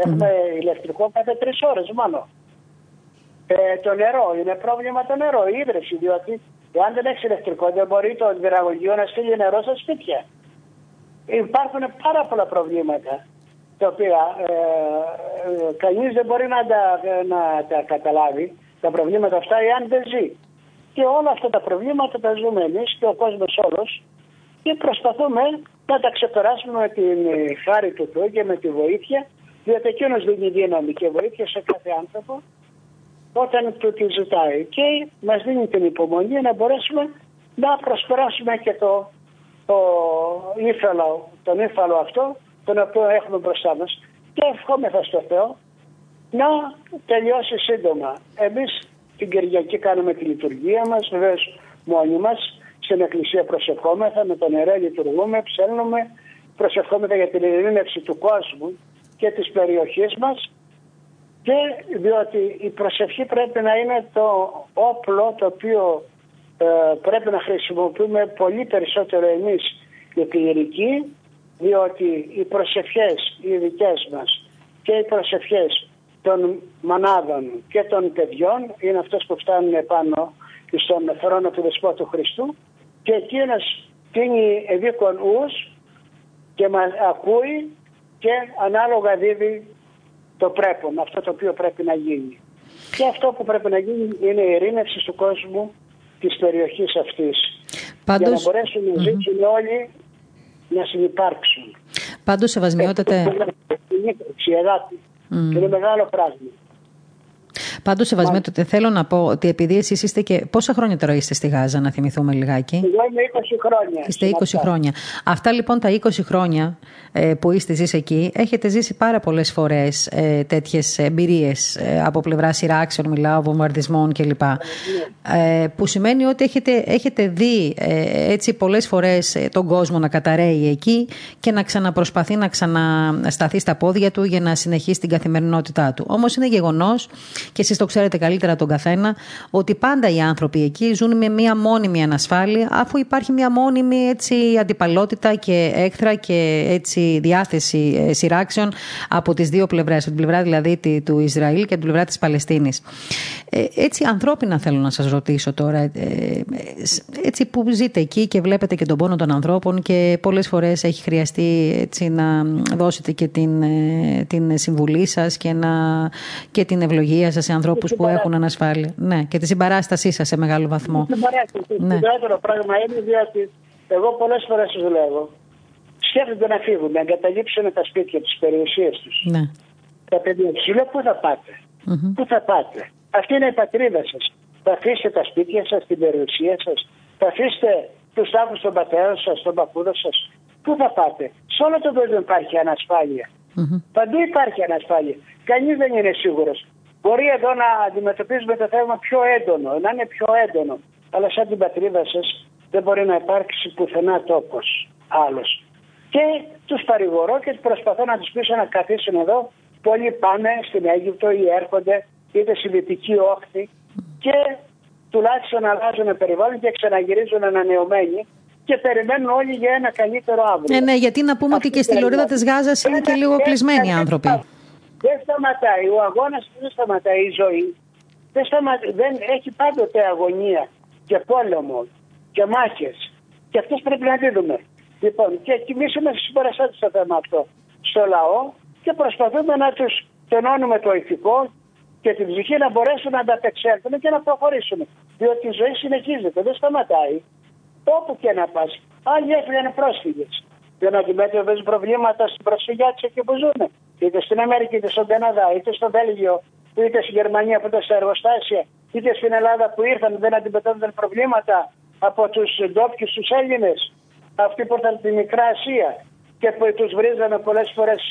Έχουμε mm-hmm. ηλεκτρικό κάθε τρεις ώρες μόνο. Ε, το νερό, είναι πρόβλημα το νερό, η ίδρυυση, διότι εάν δεν έχει ηλεκτρικό δεν μπορεί το υδραγωγείο να στείλει νερό στα σπίτια. Υπάρχουν πάρα πολλά προβλήματα, τα οποία ε, ε, κανείς δεν μπορεί να τα, να τα καταλάβει, τα προβλήματα αυτά, εάν δεν ζει. Και όλα αυτά τα προβλήματα τα ζούμε εμείς και ο κόσμος όλος και προσπαθούμε να τα ξεπεράσουμε με την χάρη του Θεού και με τη βοήθεια, διότι εκείνος δίνει δύναμη και βοήθεια σε κάθε άνθρωπο όταν του τη ζητάει. Και μας δίνει την υπομονή να μπορέσουμε να προσπεράσουμε και το, το ύφαλο, τον ύφαλο αυτό, τον οποίο έχουμε μπροστά μας. Και ευχόμεθα στο Θεό να τελειώσει σύντομα. Εμείς την Κυριακή κάνουμε τη λειτουργία μας, βεβαίως μόνοι μας, στην εκκλησία προσευχόμεθα, με το νερό λειτουργούμε, ψέλνουμε, προσευχόμεθα για την ειρήνευση του κόσμου και της περιοχής μας, και διότι η προσευχή πρέπει να είναι το όπλο το οποίο ε, πρέπει να χρησιμοποιούμε πολύ περισσότερο εμείς οι κληρικοί, διότι οι προσευχές οι δικές μας και οι προσευχές των μανάδων και των παιδιών είναι αυτές που φτάνουν επάνω στον θρόνο του Δεσπότου Χριστού, και εκείνος τίνει ευήκον ους και μας ακούει και ανάλογα δίδει το πρέπον, αυτό το οποίο πρέπει να γίνει. Και αυτό που πρέπει να γίνει είναι η ειρήνευση του κόσμου της περιοχής αυτής. Πάντως... για να μπορέσουν mm-hmm. να ζήσουν όλοι να συνυπάρξουν. Πάντως, σεβασμιότατε... Mm. Είναι μεγάλο πράγμα. Πάντως, σεβασμιότατε, θέλω να πω ότι επειδή εσείς είστε και... Πόσα χρόνια τώρα είστε στη Γάζα, να θυμηθούμε λιγάκι? Εγώ είμαι είκοσι χρόνια. Είστε είκοσι χρόνια. Αυτά λοιπόν τα είκοσι χρόνια ε, που είστε εσείς εκεί, έχετε ζήσει πάρα πολλές φορές ε, τέτοιες εμπειρίες ε, από πλευρά σειράξεων, μιλάω, βομβαρδισμών κλπ. Ε, που σημαίνει ότι έχετε, έχετε δει ε, έτσι πολλές φορές ε, τον κόσμο να καταραίει εκεί και να ξαναπροσπαθεί να ξανασταθεί στα πόδια του για να συνεχίσει την καθημερινότητά του. Όμως είναι γεγονός, και εσείς το ξέρετε καλύτερα τον καθένα, ότι πάντα οι άνθρωποι εκεί ζουν με μία μόνιμη ανασφάλεια, αφού υπάρχει μία μόνιμη έτσι, αντιπαλότητα και έχθρα και έτσι, διάθεση σειράξεων από τις δύο πλευρές, από την πλευρά δηλαδή του Ισραήλ και από την πλευρά της Παλαιστίνης. Έτσι ανθρώπινα θέλω να σας ρωτήσω τώρα, έτσι που ζείτε εκεί και βλέπετε και τον πόνο των ανθρώπων και πολλές φορές έχει χρειαστεί έτσι, να δώσετε και την, την συμβουλή σας και, να, και την ευλογία σας σε ανθρώπους που έχουν ανασφάλεια. Ναι, και τη συμπαράστασή σας σε μεγάλο βαθμό. Τη συμπαράστασή σας. Το δεύτερο πράγμα είναι διότι εγώ πολλές φορές δουλεύω. Σκέφτονται να φύγουν, να εγκαταλείψουν τα σπίτια, τις περιουσίες τους. Ναι. Τα παιδιά τους λέω, πού θα πάτε, mm-hmm. πού θα πάτε. Αυτή είναι η πατρίδα σας. Θα αφήσετε τα σπίτια σας, την περιουσία σας, θα αφήσετε τους άκους στον πατέρα σας, στον παππούδα σας. Πού θα πάτε? Σε όλο τον κόσμο υπάρχει ανασφάλεια. Mm-hmm. Παντού υπάρχει ανασφάλεια. Κανείς δεν είναι σίγουρος. Μπορεί εδώ να αντιμετωπίζουμε το θέμα πιο έντονο, να είναι πιο έντονο. Αλλά σαν την πατρίδα σας δεν μπορεί να υπάρξει πουθενά τόπος άλλος. Και τους παρηγορώ και προσπαθώ να τους πείσω να καθίσουν εδώ. Πολλοί πάνε στην Αίγυπτο ή έρχονται είτε στη Δυτική Όχθη και τουλάχιστον αλλάζουν περιβάλλον και ξαναγυρίζουν ανανεωμένοι. Και περιμένουν όλοι για ένα καλύτερο αύριο. Ναι, ναι, γιατί να πούμε αυτή ότι και στη Λωρίδα της Γάζας είναι και λίγο κλεισμένοι άνθρωποι. Δεν σταματάει. Ο αγώνας δεν σταματάει. Η ζωή δεν, σταματά, δεν έχει πάντοτε αγωνία και πόλεμο και μάχες. Και αυτές πρέπει να δίνουμε. Λοιπόν, και εμείς είμαστε συμπαραστάτες στο θέμα αυτό. Στο λαό και προσπαθούμε να τους τονώνουμε το ηθικό και την ψυχή να μπορέσουν να ανταπεξέλθουν και να προχωρήσουν. Διότι η ζωή συνεχίζεται, δεν σταματάει. Όπου και να πας. Άλλοι έφυγαν πρόσφυγες. Δεν αντιμετωπίζουν προβλήματα στην προσφυγιά τους εκεί που ζουν. Είτε στην Αμερική, είτε στον Καναδά, είτε στο Βέλγιο, είτε στη Γερμανία που ήταν στα εργοστάσια, είτε στην Ελλάδα που ήρθαν, δεν αντιμετώπιζαν προβλήματα από τους ντόπιους τους Έλληνες, αυτοί που ήρθαν από τη Μικρά Ασία και που τους βρίζανε πολλές φορές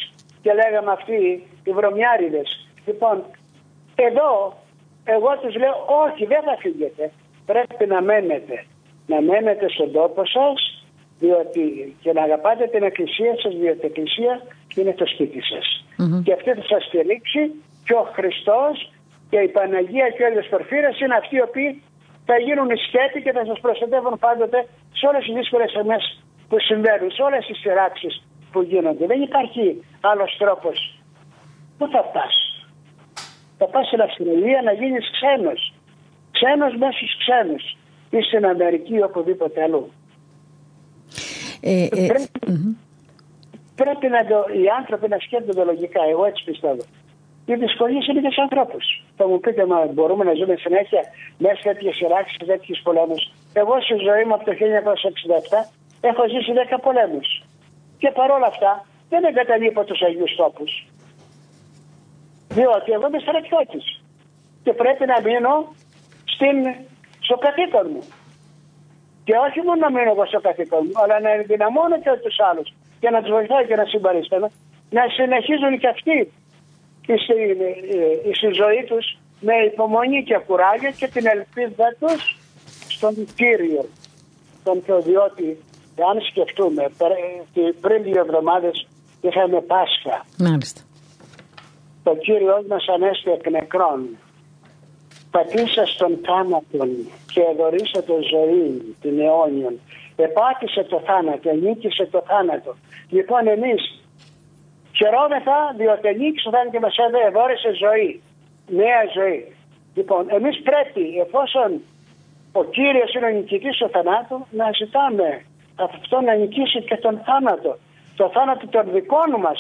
και λέγαμε αυτοί οι βρωμιάριδες. Λοιπόν, εδώ εγώ τους λέω: όχι, δεν θα φύγετε. Πρέπει να μένετε. Να μένετε στον τόπο σας διότι, και να αγαπάτε την εκκλησία σας, διότι η εκκλησία είναι το σπίτι σας. Mm-hmm. Και αυτή θα σας στηρίξει και ο Χριστός και η Παναγία και ο Άγιος Πορφύριος είναι αυτοί οι οποίοι θα γίνουν οι σκέτοι και θα σας προστατεύουν πάντοτε σε όλες τις δύσκολες στιγμές που συμβαίνουν, σε όλες τις σειράξεις που γίνονται. Δεν υπάρχει άλλος τρόπος. Πού θα πας? Θα πας στην Αυστραλία να γίνεις ξένος. Ξένος μέσα στους ξένους. Ή στην Αμερική ή οπουδήποτε αλλού. Ε, ε, πρέπει, ε, πρέπει να το, οι άνθρωποι να σκέφτονται λογικά. Εγώ έτσι πιστεύω. Οι δυσκολίες είναι και στους ανθρώπους. Θα μου πείτε, μα μπορούμε να ζούμε συνέχεια μέσα σε τέτοιες σειράξεις, τέτοιους πολέμους? Εγώ στη ζωή μου από το χίλια εννιακόσια εξήντα επτά έχω ζήσει δέκα πολέμους. Και παρόλα αυτά δεν εγκαταλείπω τους Αγίους Τόπους. Διότι εγώ είμαι στρατιώτης. Και πρέπει να μείνω στην. στο καθήκον μου. Και όχι μόνο να μείνω εγώ στο καθήκον μου, αλλά να ενδυναμώνω και τους άλλους και να τους βοηθάω και να συμπαρίστανω, να συνεχίζουν και αυτοί στη, στη ζωή τους με υπομονή και κουράγιο και την ελπίδα τους στον Κύριο. Τον Θεό, διότι αν σκεφτούμε, πριν δύο εβδομάδες είχαμε Πάσχα. Μάλιστα. Το Κύριος μας ανέστη εκ νεκρών. Πατήσα στον θάνατον και εδωρήσα το ζωή, την αιώνιον. Επάτησε το θάνατο, νίκησε το θάνατο. Λοιπόν, εμείς χαιρόμεθα διότι νίκησε το θάνατο και μας εδώρησε ζωή, νέα ζωή. Λοιπόν, εμείς πρέπει, εφόσον ο Κύριος είναι ο νικητής του θανάτου, να ζητάμε αυτό να νικήσει και τον θάνατο. Το θάνατο των δικών μας,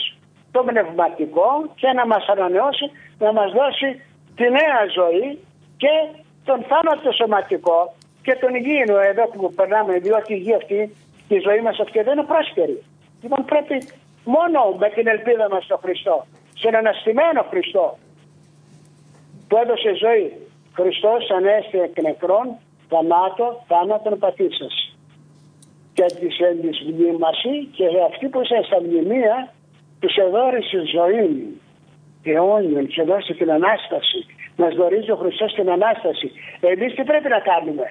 το πνευματικό, και να μας ανανεώσει, να μας δώσει τη νέα ζωή και τον θάνατο το σωματικό και τον υγιεινό εδώ που περνάμε, διότι η γη αυτή, η ζωή μας αυτή δεν είναι πρόσχερη. Λοιπόν, πρέπει μόνο με την ελπίδα μας στο Χριστό, στον αναστημένο Χριστό που έδωσε ζωή. Χριστός ανέστη εκ νεκρών, θανάτω, θάνατον πατήσας. Και της ενδυσμήμαση και αυτή που είσαι στα μνημεία τους εδώρησε ζωή. Αιώνιον και δώσει την Ανάσταση. Μας δωρίζει ο Χριστός την Ανάσταση. Εμείς τι πρέπει να κάνουμε?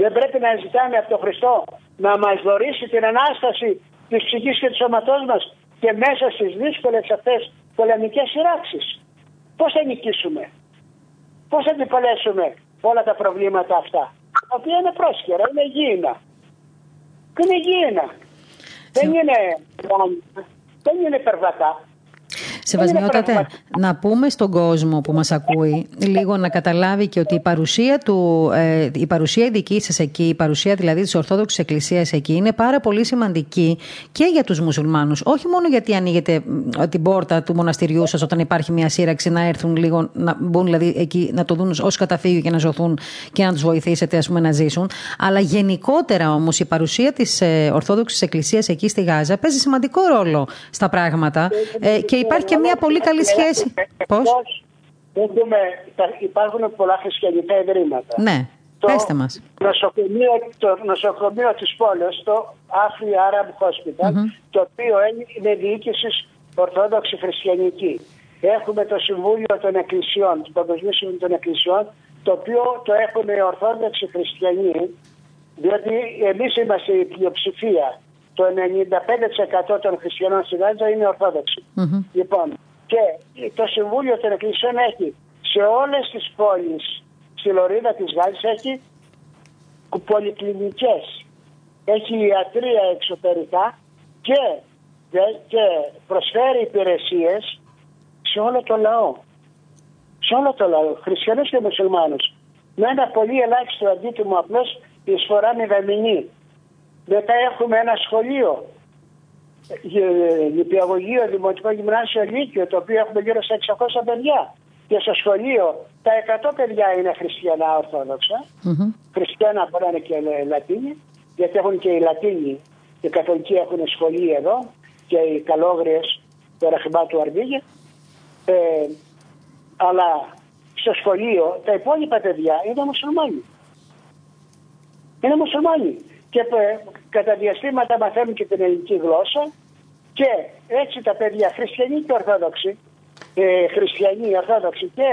Δεν πρέπει να ζητάμε από τον Χριστό να μας δωρήσει την Ανάσταση της ψυχής και του σώματός μας και μέσα στις δύσκολες αυτές πολεμικές σειράξεις? Πώς θα νικήσουμε? Πώς θα αντιπολέσουμε όλα τα προβλήματα αυτά, τα οποία είναι πρόσχερα, είναι υγιεινά? Είναι υγιεινά. Δεν είναι, δεν είναι υπερβατά. Σεβασμιότατε, να πούμε στον κόσμο που μας ακούει λίγο να καταλάβει και ότι η παρουσία, του, ε, η παρουσία δική σας εκεί, η παρουσία δηλαδή της Ορθόδοξης Εκκλησίας εκεί είναι πάρα πολύ σημαντική και για τους μουσουλμάνους. Όχι μόνο γιατί ανοίγετε την πόρτα του μοναστηριού σας όταν υπάρχει μια σύραξη να έρθουν λίγο, να μπουν δηλαδή εκεί να το δουν ως καταφύγιο και να ζωθούν και να τους βοηθήσετε ας πούμε να ζήσουν. Αλλά γενικότερα όμως η παρουσία της Ορθόδοξης Εκκλησίας εκεί στη Γάζα παίζει σημαντικό ρόλο στα πράγματα ε, και υπάρχει και μια πολύ καλή σχέση. Πώς? Δούμε, υπάρχουν πολλά χριστιανικά ιδρύματα. Ναι. Πέστε μας. Νοσοκομείο, το νοσοκομείο της πόλης, το Αφρι Άραμ Hospital, mm-hmm. το οποίο είναι διοίκησης ορθόδοξη χριστιανική. Έχουμε το Συμβούλιο των Εκκλησιών, το Παγκοσμίου Συμβούλιο των Εκκλησιών, το οποίο το έχουν οι ορθόδοξοι χριστιανοί, διότι εμείς είμαστε η πλειοψηφία. Το ενενήντα πέντε τοις εκατό των χριστιανών στη Γάζα είναι ορθόδοξοι. Mm-hmm. Λοιπόν, και το Συμβούλιο των Εκκλησιών έχει σε όλες τις πόλεις στη Λωρίδα της Γάζας, έχει πολυκλινικές, έχει ιατρία εξωτερικά και, και προσφέρει υπηρεσίες σε όλο το λαό. Σε όλο το λαό, χριστιανούς και μουσουλμάνους. Με ένα πολύ ελάχιστο αντίτιμο, απλώς η εισφορά μηδαμινή. Μετά έχουμε ένα σχολείο, νηπιαγωγείο, δημοτικό γυμνάσιο, λύκειο, το οποίο έχουμε γύρω στα εξακόσια παιδιά. Και στο σχολείο τα εκατό παιδιά είναι χριστιανά ορθόδοξα. Mm-hmm. Χριστιανά μπορεί να είναι και Λατίνοι, γιατί έχουν και οι Λατίνοι, οι Καθολικοί έχουν σχολείο εδώ και οι Καλόγριες, το Ραχμπά του Αρμπίγε. Ε, αλλά στο σχολείο τα υπόλοιπα παιδιά είναι μουσουλμάνοι. Είναι μουσουλμάνοι. Και κατά διαστήματα μαθαίνουν και την ελληνική γλώσσα και έτσι τα παιδιά, χριστιανοί και ορθόδοξοι, ε, χριστιανοί, ορθόδοξοι και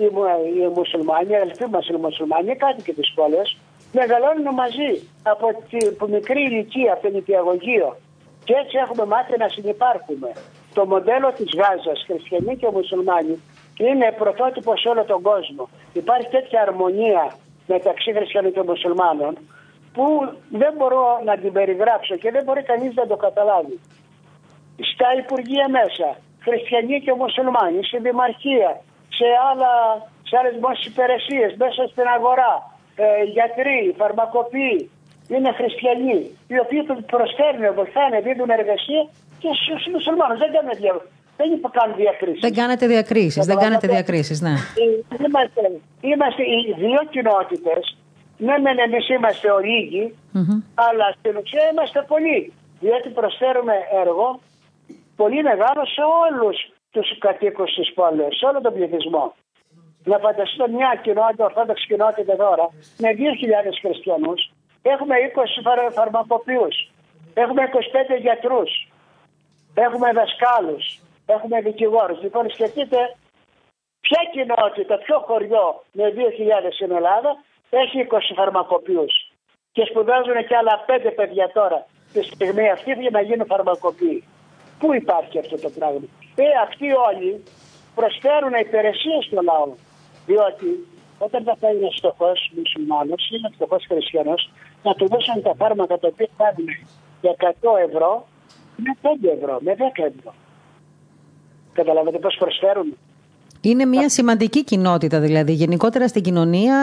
οι, μου, οι μουσουλμάνοι, αδελφοί μας οι μουσουλμάνοι, κάτοικοι της πόλης, μεγαλώνουν μαζί από την μικρή ηλικία, από το νηπιαγωγείο. Και έτσι έχουμε μάθει να συνυπάρχουμε. Το μοντέλο της Γάζας, χριστιανοί και μουσουλμάνοι, είναι πρωτότυπο σε όλο τον κόσμο. Υπάρχει τέτοια αρμονία μεταξύ χριστιανών και μουσουλμάνων, που δεν μπορώ να την περιγράψω και δεν μπορεί κανείς να το καταλάβει. Στα υπουργεία μέσα, χριστιανοί και μουσουλμάνοι, στη δημαρχία, σε, άλλα, σε άλλες δημόσιες υπηρεσίες, μέσα στην αγορά, ε, γιατροί, φαρμακοποιοί, είναι χριστιανοί, οι οποίοι προσφέρουν, βοηθάνε, δίνουν εργασία και στους μουσουλμάνους. Δεν κάνουν δια... Δεν κάνουν διακρίσεις. Δεν κάνετε διακρίσεις, δεν κάνετε διακρίσεις, ναι. Είμαστε, είμαστε οι δύο κοινότητες. Ναι, μεν εμείς είμαστε ολίγοι, mm-hmm. αλλά στην ουσία είμαστε πολλοί. Διότι προσφέρουμε έργο πολύ μεγάλο σε όλους τους κατοίκους της πόλης, σε όλο τον πληθυσμό. Να φανταστείτε μια κοινότητα, ορθόδοξη κοινότητα τώρα, με δύο χιλιάδες χριστιανούς, έχουμε είκοσι φαρμακοποιούς, έχουμε είκοσι πέντε γιατρούς, έχουμε δασκάλους, έχουμε δικηγόρους. Λοιπόν, σκεφτείτε ποια κοινότητα, ποιο χωριό με δύο χιλιάδες στην Ελλάδα έχει είκοσι φαρμακοποιούς και σπουδάζουν και άλλα πέντε παιδιά τώρα τη στιγμή αυτή για να γίνουν φαρμακοποιοί. Πού υπάρχει αυτό το πράγμα? Ε, αυτοί όλοι προσφέρουν υπηρεσίες στο λαό. Διότι όταν θα πάει ένας φτωχός μουσουλμάνος ή ένας φτωχός χριστιανός, να του δώσουν τα φάρμακα τα οποία κάνουν για εκατό ευρώ με πέντε ευρώ, με δέκα ευρώ. Καταλαβαίνετε πώς προσφέρουν? Είναι μια σημαντική κοινότητα δηλαδή, γενικότερα στην κοινωνία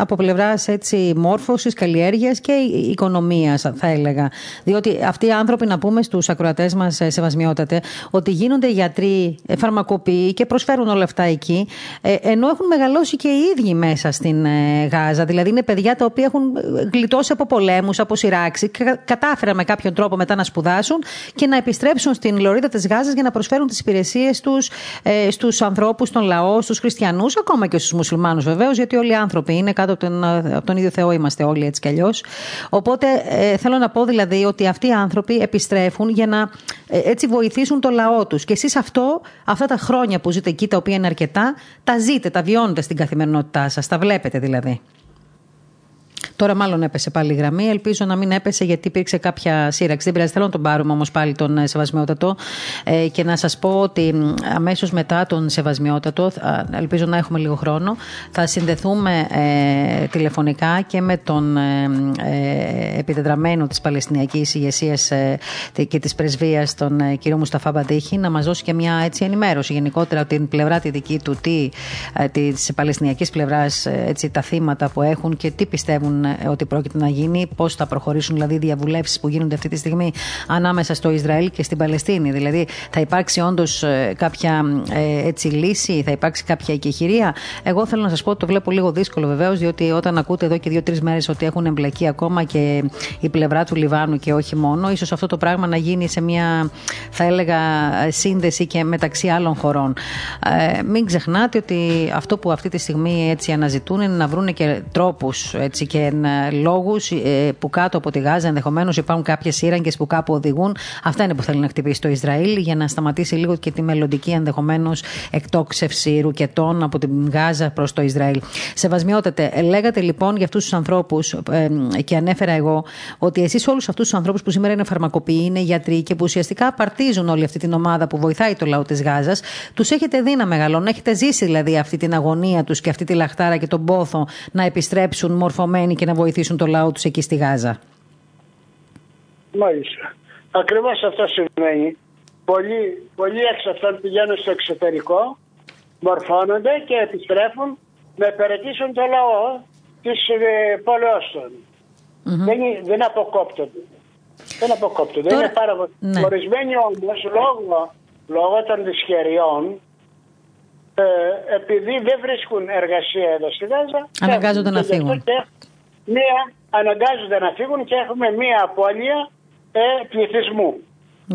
από πλευράς έτσι, μόρφωσης, καλλιέργειας και οικονομίας θα έλεγα. Διότι αυτοί οι άνθρωποι, να πούμε στους ακροατές μας σεβασμιότατε, ότι γίνονται γιατροί, φαρμακοποιοί και προσφέρουν όλα αυτά εκεί, ενώ έχουν μεγαλώσει και οι ίδιοι μέσα στην Γάζα. Δηλαδή είναι παιδιά τα οποία έχουν γλιτώσει από πολέμους, από σειράξεις, κατάφεραν με κάποιον τρόπο μετά να σπουδάσουν και να επιστρέψουν στην λωρίδα της Γάζας για να προσφέρουν τις υπηρεσίες τους στους ανθρώπους, στον λαό, στους χριστιανούς, ακόμα και στους μουσουλμάνους βεβαίως, γιατί όλοι οι άνθρωποι είναι κάτω από τον, από τον ίδιο Θεό, είμαστε όλοι έτσι κι αλλιώς. Οπότε ε, θέλω να πω δηλαδή ότι αυτοί οι άνθρωποι επιστρέφουν για να ε, έτσι βοηθήσουν το λαό τους. Και εσείς αυτό, αυτά τα χρόνια που ζείτε εκεί, τα οποία είναι αρκετά, τα ζείτε, τα βιώνετε στην καθημερινότητά σας, τα βλέπετε δηλαδή. Τώρα μάλλον έπεσε πάλι η γραμμή. Ελπίζω να μην έπεσε γιατί υπήρξε κάποια σύραξη. Δεν πειράζει. Θέλω να τον πάρουμε όμως πάλι τον Σεβασμιότατο ε, και να σας πω ότι αμέσως μετά τον Σεβασμιότατο, ελπίζω να έχουμε λίγο χρόνο, θα συνδεθούμε ε, τηλεφωνικά και με τον ε, ε, επιτετραμένο της Παλαιστινιακής Ηγεσίας ε, και της Πρεσβείας, τον ε, κύριο Μουσταφά Μπατίχη, να μας δώσει και μια έτσι, ενημέρωση γενικότερα από την πλευρά τη δική του, τι, ε, της Παλαιστινιακής πλευράς, ε, έτσι, τα θύματα που έχουν και τι πιστεύουν ότι πρόκειται να γίνει, πώς θα προχωρήσουν δηλαδή οι διαβουλεύσεις που γίνονται αυτή τη στιγμή ανάμεσα στο Ισραήλ και στην Παλαιστίνη. Δηλαδή, θα υπάρξει όντως κάποια ε, έτσι, λύση, θα υπάρξει κάποια εκεχηρία. Εγώ θέλω να σας πω ότι το βλέπω λίγο δύσκολο βεβαίως, διότι όταν ακούτε εδώ και δύο-τρεις μέρες ότι έχουν εμπλακεί ακόμα και η πλευρά του Λιβάνου και όχι μόνο, ίσως αυτό το πράγμα να γίνει σε μια, θα έλεγα, σύνδεση και μεταξύ άλλων χωρών. Ε, μην ξεχνάτε ότι αυτό που αυτή τη στιγμή έτσι αναζητούν είναι να βρουν και τρόπους έτσι, και λόγους που κάτω από τη Γάζα ενδεχομένως υπάρχουν κάποιες σύραγγες που κάπου οδηγούν. Αυτά είναι που θέλει να χτυπήσει το Ισραήλ για να σταματήσει λίγο και τη μελλοντική ενδεχομένως εκτόξευση ρουκετών από την Γάζα προς το Ισραήλ. Σεβασμιότατε, λέγατε λοιπόν για αυτούς τους ανθρώπους ε, και ανέφερα εγώ ότι εσείς όλους αυτούς τους ανθρώπους που σήμερα είναι φαρμακοποιοί, είναι γιατροί και που ουσιαστικά απαρτίζουν όλη αυτή την ομάδα που βοηθάει το λαό της Γάζας, τους έχετε δει να μεγαλώνουν, έχετε ζήσει δηλαδή αυτή την αγωνία τους και αυτή τη λαχτάρα και τον πόθο να επιστρέψουν μορφωμένοι και να βοηθήσουν το λαό τους εκεί στη Γάζα. Μάλιστα. Ακριβώς αυτό συμβαίνει. Πολλοί, πολλοί εξ αυτών πηγαίνουν στο εξωτερικό, μορφώνονται και επιστρέφουν να υπηρετήσουν το λαό της πόλεως των. Mm-hmm. Δεν, δεν αποκόπτονται. Δεν αποκόπτονται. Τώρα, είναι πάρα πολύ. Ναι. Ορισμένοι όμως λόγω, λόγω των δυσχεριών, ε, επειδή δεν βρίσκουν εργασία εδώ στη Γάζα, αναγκάζονται να φύγουν. Μία, αναγκάζονται να φύγουν και έχουμε μία απώλεια ε, πληθυσμού.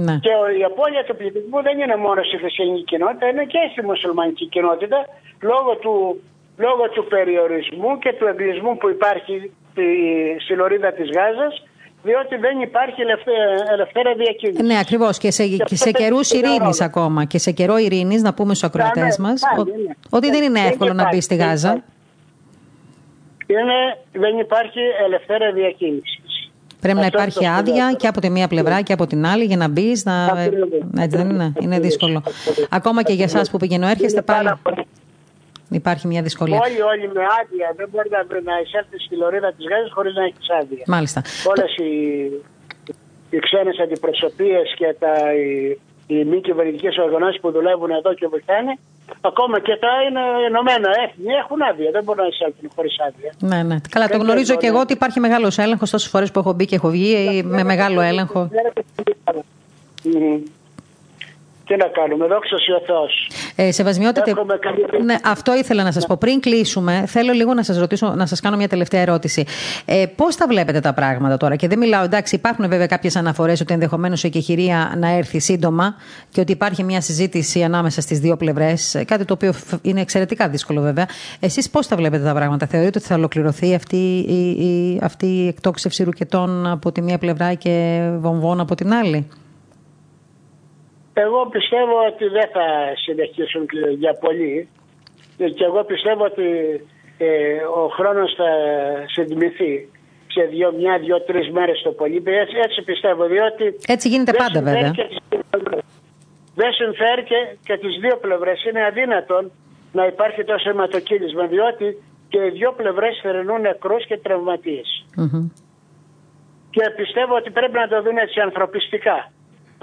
Ναι. Και η απώλεια του πληθυσμού δεν είναι μόνο στη χριστιανική κοινότητα, είναι και στη μουσουλμανική κοινότητα λόγω του, λόγω του περιορισμού και του εγκλεισμού που υπάρχει τη, στη λωρίδα της Γάζας, διότι δεν υπάρχει ελευθέρα διακίνηση. Ναι, ακριβώς. Και σε, και σε καιρούς ειρήνης ακόμα. Και σε καιρό ειρήνης, να πούμε στους ακροατές ναι, μας, πάλι, ο, ναι. ότι δεν είναι εύκολο να μπει στη Γάζα. Είναι, δεν υπάρχει ελευθέρα διακίνηση. Πρέπει να υπάρχει άδεια και από τη μία πλευρά και από την άλλη για να μπεις. Να... Έτσι δεν είναι. Είναι δύσκολο. Ακόμα και για εσάς που πηγαίνω έρχεστε πάλι. Υπάρχει μια δυσκολία. Όλοι, όλοι με άδεια. Δεν μπορεί να εισέλθει στη λωρίδα της Γάζας χωρίς να έχεις άδεια. Μάλιστα. Όλες οι, οι ξένες αντιπροσωπείες και τα, οι, οι μη κυβερνητικές οργανώσεις που δουλεύουν εδώ και βοηθάνε, ακόμα και τα Ηνωμένα Έθνη έχουν άδεια. Δεν μπορούν να εισέλθουν χωρίς άδεια. Ναι, ναι. Καλά, δεν το γνωρίζω και εγώ ότι υπάρχει μεγάλος έλεγχος. Τόσες φορές που έχω μπει και έχω βγει, με μεγάλο έλεγχο. Τι να κάνουμε, δόξα σοι ο Θεός. Ε, σεβασμιότατε, ναι, αυτό ήθελα να σας πω. Πριν κλείσουμε, θέλω λίγο να σας ρωτήσω, να σας κάνω μια τελευταία ερώτηση. Ε, πώς τα βλέπετε τα πράγματα τώρα, και δεν μιλάω, εντάξει, υπάρχουν βέβαια κάποιες αναφορές ότι ενδεχομένως η εκεχηρία να έρθει σύντομα και ότι υπάρχει μια συζήτηση ανάμεσα στις δύο πλευρές. Κάτι το οποίο είναι εξαιρετικά δύσκολο βέβαια. Εσείς πώς τα βλέπετε τα πράγματα, θεωρείτε ότι θα ολοκληρωθεί αυτή η, η, αυτή η εκτόξευση ρουκετών από τη μία πλευρά και βομβών από την άλλη? Εγώ πιστεύω ότι δεν θα συνεχίσουν για πολύ και εγώ πιστεύω ότι ε, ο χρόνος θα συντμηθεί σε δύο, μια, δύο, τρεις μέρες το πολύ. Έτσι, έτσι πιστεύω, διότι... Έτσι γίνεται πάντα βέβαια. Δεν συμφέρει και, και τις δύο πλευρές. Είναι αδύνατον να υπάρχει τόσο αιματοκύλισμα, διότι και οι δύο πλευρές θερνούν νεκρούς και τραυματίες. Mm-hmm. Και πιστεύω ότι πρέπει να το δουν έτσι ανθρωπιστικά.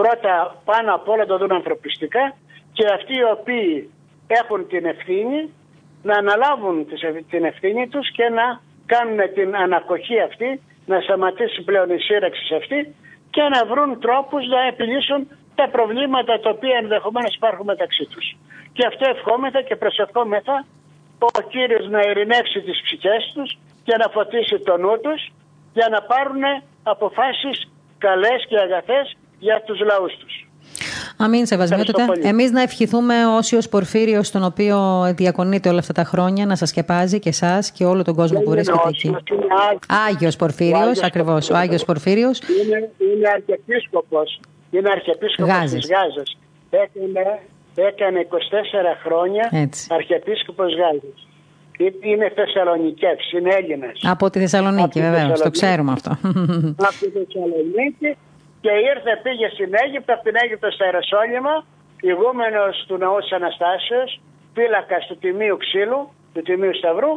Πρώτα πάνω απ' όλα το δουν ανθρωπιστικά και αυτοί οι οποίοι έχουν την ευθύνη να αναλάβουν την ευθύνη τους και να κάνουν την ανακοχή αυτή, να σταματήσει πλέον η σύραξη αυτή και να βρουν τρόπους να επιλύσουν τα προβλήματα τα οποία ενδεχομένως υπάρχουν μεταξύ τους. Και αυτό ευχόμεθα και προσευχόμεθα ο Κύριος να ειρηνεύσει τις ψυχές τους και να φωτίσει το νου τους για να πάρουν αποφάσεις καλές και αγαθές για τους λαούς τους. Αμήν, σεβασμιότατε. Εμείς να ευχηθούμε ο Άγιος Πορφύριος, τον οποίο διακονείτε όλα αυτά τα χρόνια, να σας σκεπάζει και εσάς και όλο τον κόσμο που βρίσκεται εκεί. Είναι Άγιος Πορφύριος, ακριβώς. Ο Άγιος Πορφύριος. Είναι, είναι αρχιεπίσκοπος. Είναι αρχιεπίσκοπος Γάζας. Της Γάζας. Έκανε, έκανε είκοσι τέσσερα χρόνια έτσι. Αρχιεπίσκοπος Γάζας. Είναι Θεσσαλονικεύς, είναι Έλληνας. Από τη Θεσσαλονίκη, βεβαίως. Το ξέρουμε αυτό. Από τη Θεσσαλονίκη. Και ήρθε, πήγε στην Αίγυπτο, από την Αίγυπτο στα Ιεροσόλυμα, ηγούμενος του Ναού της Αναστάσεως, φύλακας του Τιμίου Ξύλου, του Τιμίου Σταυρού,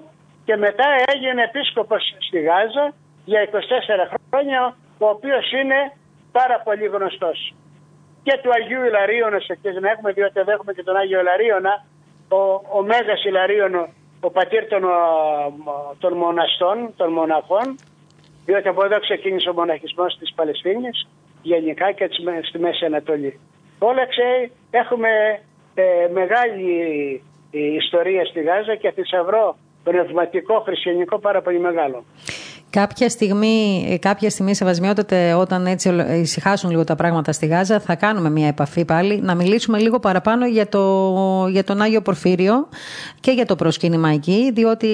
και μετά έγινε επίσκοπος στη Γάζα για είκοσι τέσσερα χρόνια, ο οποίος είναι πάρα πολύ γνωστός. Και του Αγίου Ιλαρίωνα, εκεί δεν έχουμε, διότι δεν έχουμε και τον Άγιο Ιλαρίωνα, ο, ο Μέγας Ιλαρίων ο πατήρ των, των μοναστών, των μοναχών, διότι από εδώ ξεκίνησε ο μοναχισμός της Παλαιστίνης γενικά και στη Μέση Ανατολή. Όλα ξέρει, έχουμε ε, μεγάλη ε, ιστορία στη Γάζα και θησαυρό πνευματικό, χριστιανικό πάρα πολύ μεγάλο. Κάποια στιγμή, κάποια στιγμή σεβασμιότατε, όταν έτσι ησυχάσουν λίγο τα πράγματα στη Γάζα, θα κάνουμε μια επαφή πάλι, να μιλήσουμε λίγο παραπάνω για, το, για τον Άγιο Πορφύριο και για το προσκύνημα εκεί, διότι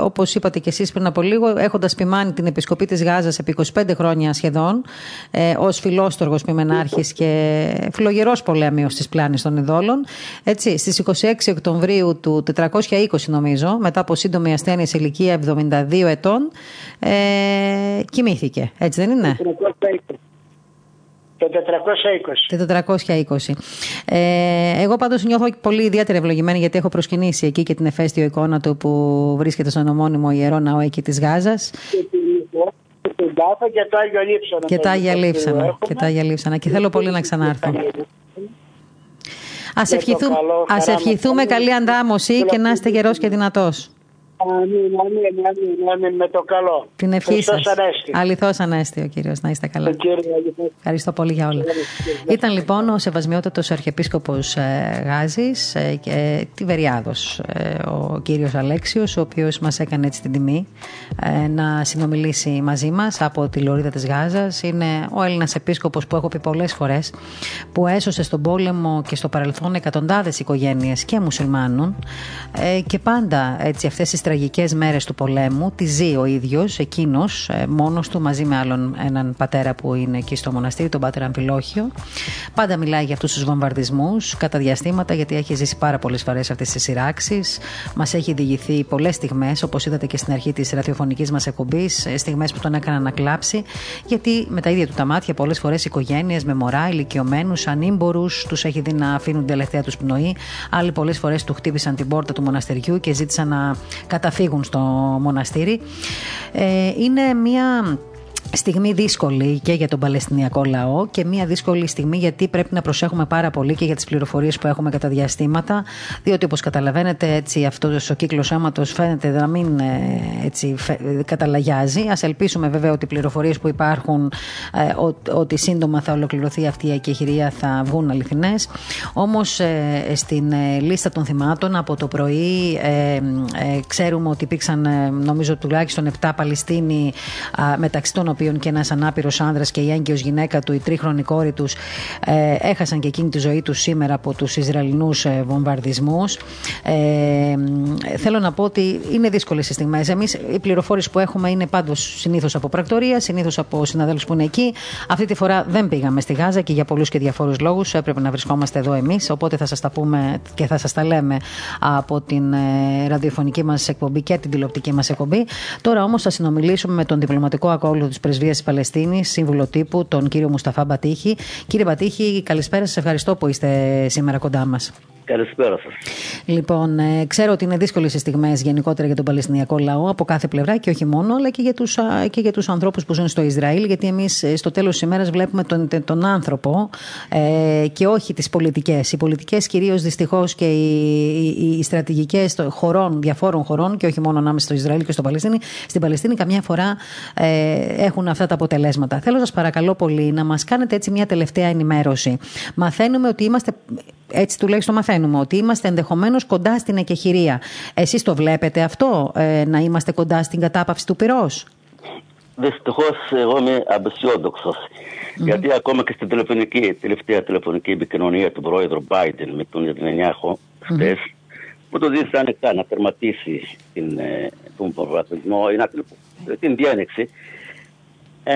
όπως είπατε και εσείς πριν από λίγο, έχοντας ποιμάνει την Επισκοπή της Γάζας επί είκοσι πέντε χρόνια σχεδόν, ε, ως φιλόστοργος ποιμενάρχης και φιλογερός πολέμιος της πλάνης των ειδόλων, έτσι, στις είκοσι έξι Οκτωβρίου του τετρακόσια είκοσι νομίζω, μετά από σύντομη ασθένεια σε ηλικία εβδομήντα δύο ετών, Ε, κοιμήθηκε, έτσι δεν είναι? Το τετρακόσια είκοσι. Το τετρακόσια είκοσι. Ε, εγώ πάντως νιώθω πολύ ιδιαίτερα ευλογημένη, γιατί έχω προσκυνήσει εκεί και την Εφαίστειο εικόνα του που βρίσκεται στον ομώνυμο Ιερό Ναό εκεί της Γάζας. Και το Άγιο Λείψανα. Και τα Άγια Λείψανα. Και, τα Άγια Λείψανα. και θέλω πολύ να ξανάρθω. Ας, ευχηθού... καλό, Ας ευχηθούμε καλή αντάμωση και να είστε γερός και δυνατός. Αμήν, αμήν, αμήν, αμήν, με το καλό. Την ευχή σας. Αληθώς ανέστη ο Κύριος, να είστε καλά. Ευχαριστώ πολύ για όλα. Ήταν λοιπόν ο Σεβασμιότατος Αρχιεπίσκοπος ε, Γάζης ε, και Τιβεριάδος, ε, ο κύριος Αλέξιος, ο οποίος μας έκανε έτσι την τιμή ε, να συνομιλήσει μαζί μας από τη Λωρίδα της Γάζας. Είναι ο Έλληνας επίσκοπος που έχω πει πολλές φορές, που έσωσε στον πόλεμο και στο παρελθόν εκατοντάδες οικογένειες και μουσουλμάνων, ε, και πάντα έτσι αυτές τις τραγικές μέρες του πολέμου τη ζει ο ίδιος, εκείνος, μόνος του, μαζί με άλλον έναν πατέρα που είναι εκεί στο μοναστήρι, τον πατέρα Αμφιλόχιο. Πάντα μιλάει για αυτούς τους βομβαρδισμούς κατά διαστήματα, γιατί έχει ζήσει πάρα πολλές φορές αυτές τις σειράξεις. Μας έχει διηγηθεί πολλές στιγμές, όπως είδατε και στην αρχή της ραδιοφωνικής μας εκπομπής, στιγμές που τον έκαναν να κλάψει, γιατί με τα ίδια του τα μάτια πολλές φορές οικογένειες με μωρά, ηλικιωμένους, ανήμπορους, τους έχει δει να αφήνουν τελευταία τους πνοή. Άλλοι πολλές φορές του χτύπησαν την πόρτα του μοναστηριού και ζήτησαν να καταφύγουν στο μοναστήρι. Είναι μια στιγμή δύσκολη και για τον Παλαιστινιακό λαό και μια δύσκολη στιγμή, γιατί πρέπει να προσέχουμε πάρα πολύ και για τις πληροφορίες που έχουμε κατά διαστήματα, διότι όπως καταλαβαίνετε έτσι αυτός ο κύκλος αίματος φαίνεται να μην έτσι, καταλαγιάζει. Ας ελπίσουμε βέβαια ότι οι πληροφορίες που υπάρχουν ότι σύντομα θα ολοκληρωθεί αυτή η εκεχηρία θα βγουν αληθινές. Όμως στην λίστα των θυμάτων από το πρωί ξέρουμε ότι υπήρξαν νομίζω τουλάχιστον επτά Παλαιστίνοι, μεταξύ των οποίων και ένας ανάπηρος άνδρας και η έγκυος γυναίκα του, η τρίχρονη κόρη τους, ε, έχασαν και εκείνη τη ζωή τους σήμερα από τους Ισραηλινούς ε, βομβαρδισμούς. Ε, θέλω να πω ότι είναι δύσκολες οι στιγμές. Εμείς, οι πληροφόρες που έχουμε είναι πάντως συνήθως από πρακτορία, συνήθως από συναδέλφους που είναι εκεί. Αυτή τη φορά δεν πήγαμε στη Γάζα και για πολλούς και διαφόρους λόγους έπρεπε να βρισκόμαστε εδώ εμείς. Οπότε θα σας τα πούμε και θα σας τα λέμε από την ε, ραδιοφωνική μας εκπομπή και την τηλεοπτική μας εκπομπή. Τώρα όμως θα συνομιλήσουμε με τον διπλωματικό ακόλουθο της Πρεσβείας της Παλαιστίνης, σύμβουλο τύπου, τον κύριο Μουσταφά Μπατίχη. Κύριε Μπατίχη, καλησπέρα σας. Ευχαριστώ που είστε σήμερα κοντά μας. Καλησπέρα σας. Λοιπόν, ε, ξέρω ότι είναι δύσκολες οι στιγμές γενικότερα για τον Παλαιστινιακό λαό από κάθε πλευρά και όχι μόνο, αλλά και για τους, και για τους ανθρώπους που ζουν στο Ισραήλ. Γιατί εμείς στο τέλος της ημέρας βλέπουμε τον, τον άνθρωπο ε, και όχι τις πολιτικές. Οι πολιτικές κυρίως δυστυχώς και οι, οι, οι στρατηγικές χωρών, διαφόρων χωρών και όχι μόνο ανάμεσα στο Ισραήλ και στο Παλαιστίνη, στην Παλαιστίνη καμιά φορά ε, έχουν αυτά τα αποτελέσματα. Θέλω σας παρακαλώ πολύ να μας κάνετε έτσι μια τελευταία ενημέρωση. Μαθαίνουμε ότι είμαστε. Έτσι τουλάχιστον μαθαίνουμε ότι είμαστε ενδεχομένως κοντά στην εκεχηρία. Εσείς το βλέπετε αυτό, ε, να είμαστε κοντά στην κατάπαυση του πυρός? Δυστυχώς εγώ είμαι απεσιόδοξος. Mm-hmm. Γιατί ακόμα και στην τηλεφωνική, τελευταία τηλεφωνική επικοινωνία του Πρόεδρου Biden με τον Νετανιάχου χτες, mm-hmm. που το δίνει ανοιχτά να τερματίσει την, τον βομβαρδισμό ή να, την διάνοιξη, ε,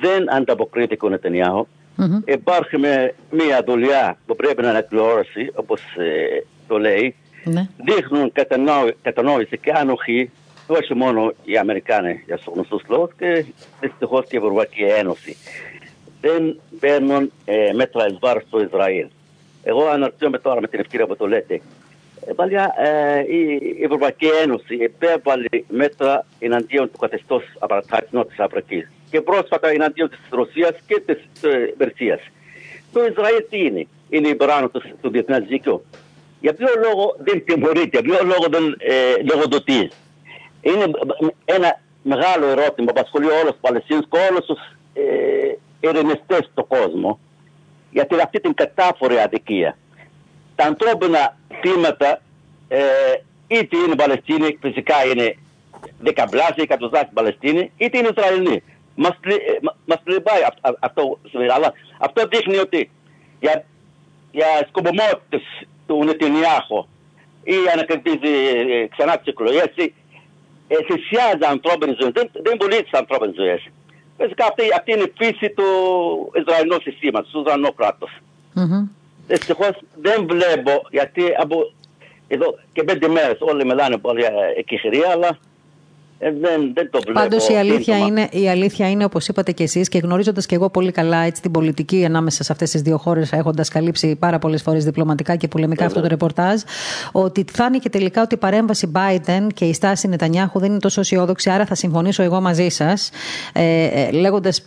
δεν ανταποκρίθηκε ο Νετανιάχου. Mm-hmm. Υπάρχει μια δουλειά που πρέπει να ανακληρώσει, όπως ε, το λέει. Mm-hmm. Δείχνουν κατανόη, κατανόηση και ανοχή, όχι μόνο οι Αμερικάνοι για τους γνωστούς λόγους, και δυστυχώς και η Ευρωπαϊκή Ένωση. Δεν παίρνουν ε, μέτρα εις βάρος του Ισραήλ. Εγώ αναρωτιέμαι τώρα με την ευκαιρία που το λέτε. Ε, παλιά ε, η Ευρωπαϊκή Ένωση επέβαλε μέτρα εναντίον του καθεστώς απαρτάιντ Νότιας Αφρικής. Και πρόσφατα εναντίον της Ρωσίας και της Περσίας. Το Ισραήλ τι είναι? Είναι υπεράνω του διεθνές δικαίου? Για ποιο λόγο δεν τιμωρείται, για ποιο λόγο δεν ε, λογοδοτεί. Είναι ένα μεγάλο ερώτημα που απασχολεί όλους τους Παλαιστίνιους και όλους τους ε, ειρηνιστές στον κόσμο. Γιατί αυτή την κατάφορη αδικία. Τα ανθρώπινα θύματα, ε, είτε είναι Παλαιστίνοι, φυσικά είναι δεκαπλάσιοι, εκατοστάσιοι Παλαιστίνοι, είτε είναι Ισραηλοί. Μας, μας πλημπάει αυτό, αλλά αυτό δείχνει ότι για, για σκοπιμότητες του Νετανιάχου ή ανακριτίζει ε, ξανά τις εκλογές, ε, θυσιάζει ανθρώπινες ζωές, δεν, δεν βολεί τις ανθρώπινες ζωές. Φυσικά αυτή, αυτή είναι η φύση του Ισραηλινού συστήματος, του Ισραηλινού κράτους. Mm-hmm. Δυστυχώς δεν βλέπω, γιατί από εδώ και πέντε μέρες όλοι μιλάνε πολύ εκεχηρία, αλλά δεν, δεν το βλέπω. Πάντως η αλήθεια, είναι, η αλήθεια είναι, όπως είπατε και εσείς και γνωρίζοντας και εγώ πολύ καλά έτσι, την πολιτική ανάμεσα σε αυτές τις δύο χώρες, έχοντας καλύψει πάρα πολλές φορές διπλωματικά και πολεμικά αυτό το ρεπορτάζ, ότι φάνηκε τελικά ότι η παρέμβαση Biden και η στάση Νετανιάχου δεν είναι τόσο αισιόδοξη. Άρα θα συμφωνήσω εγώ μαζί σας, ε, λέγοντας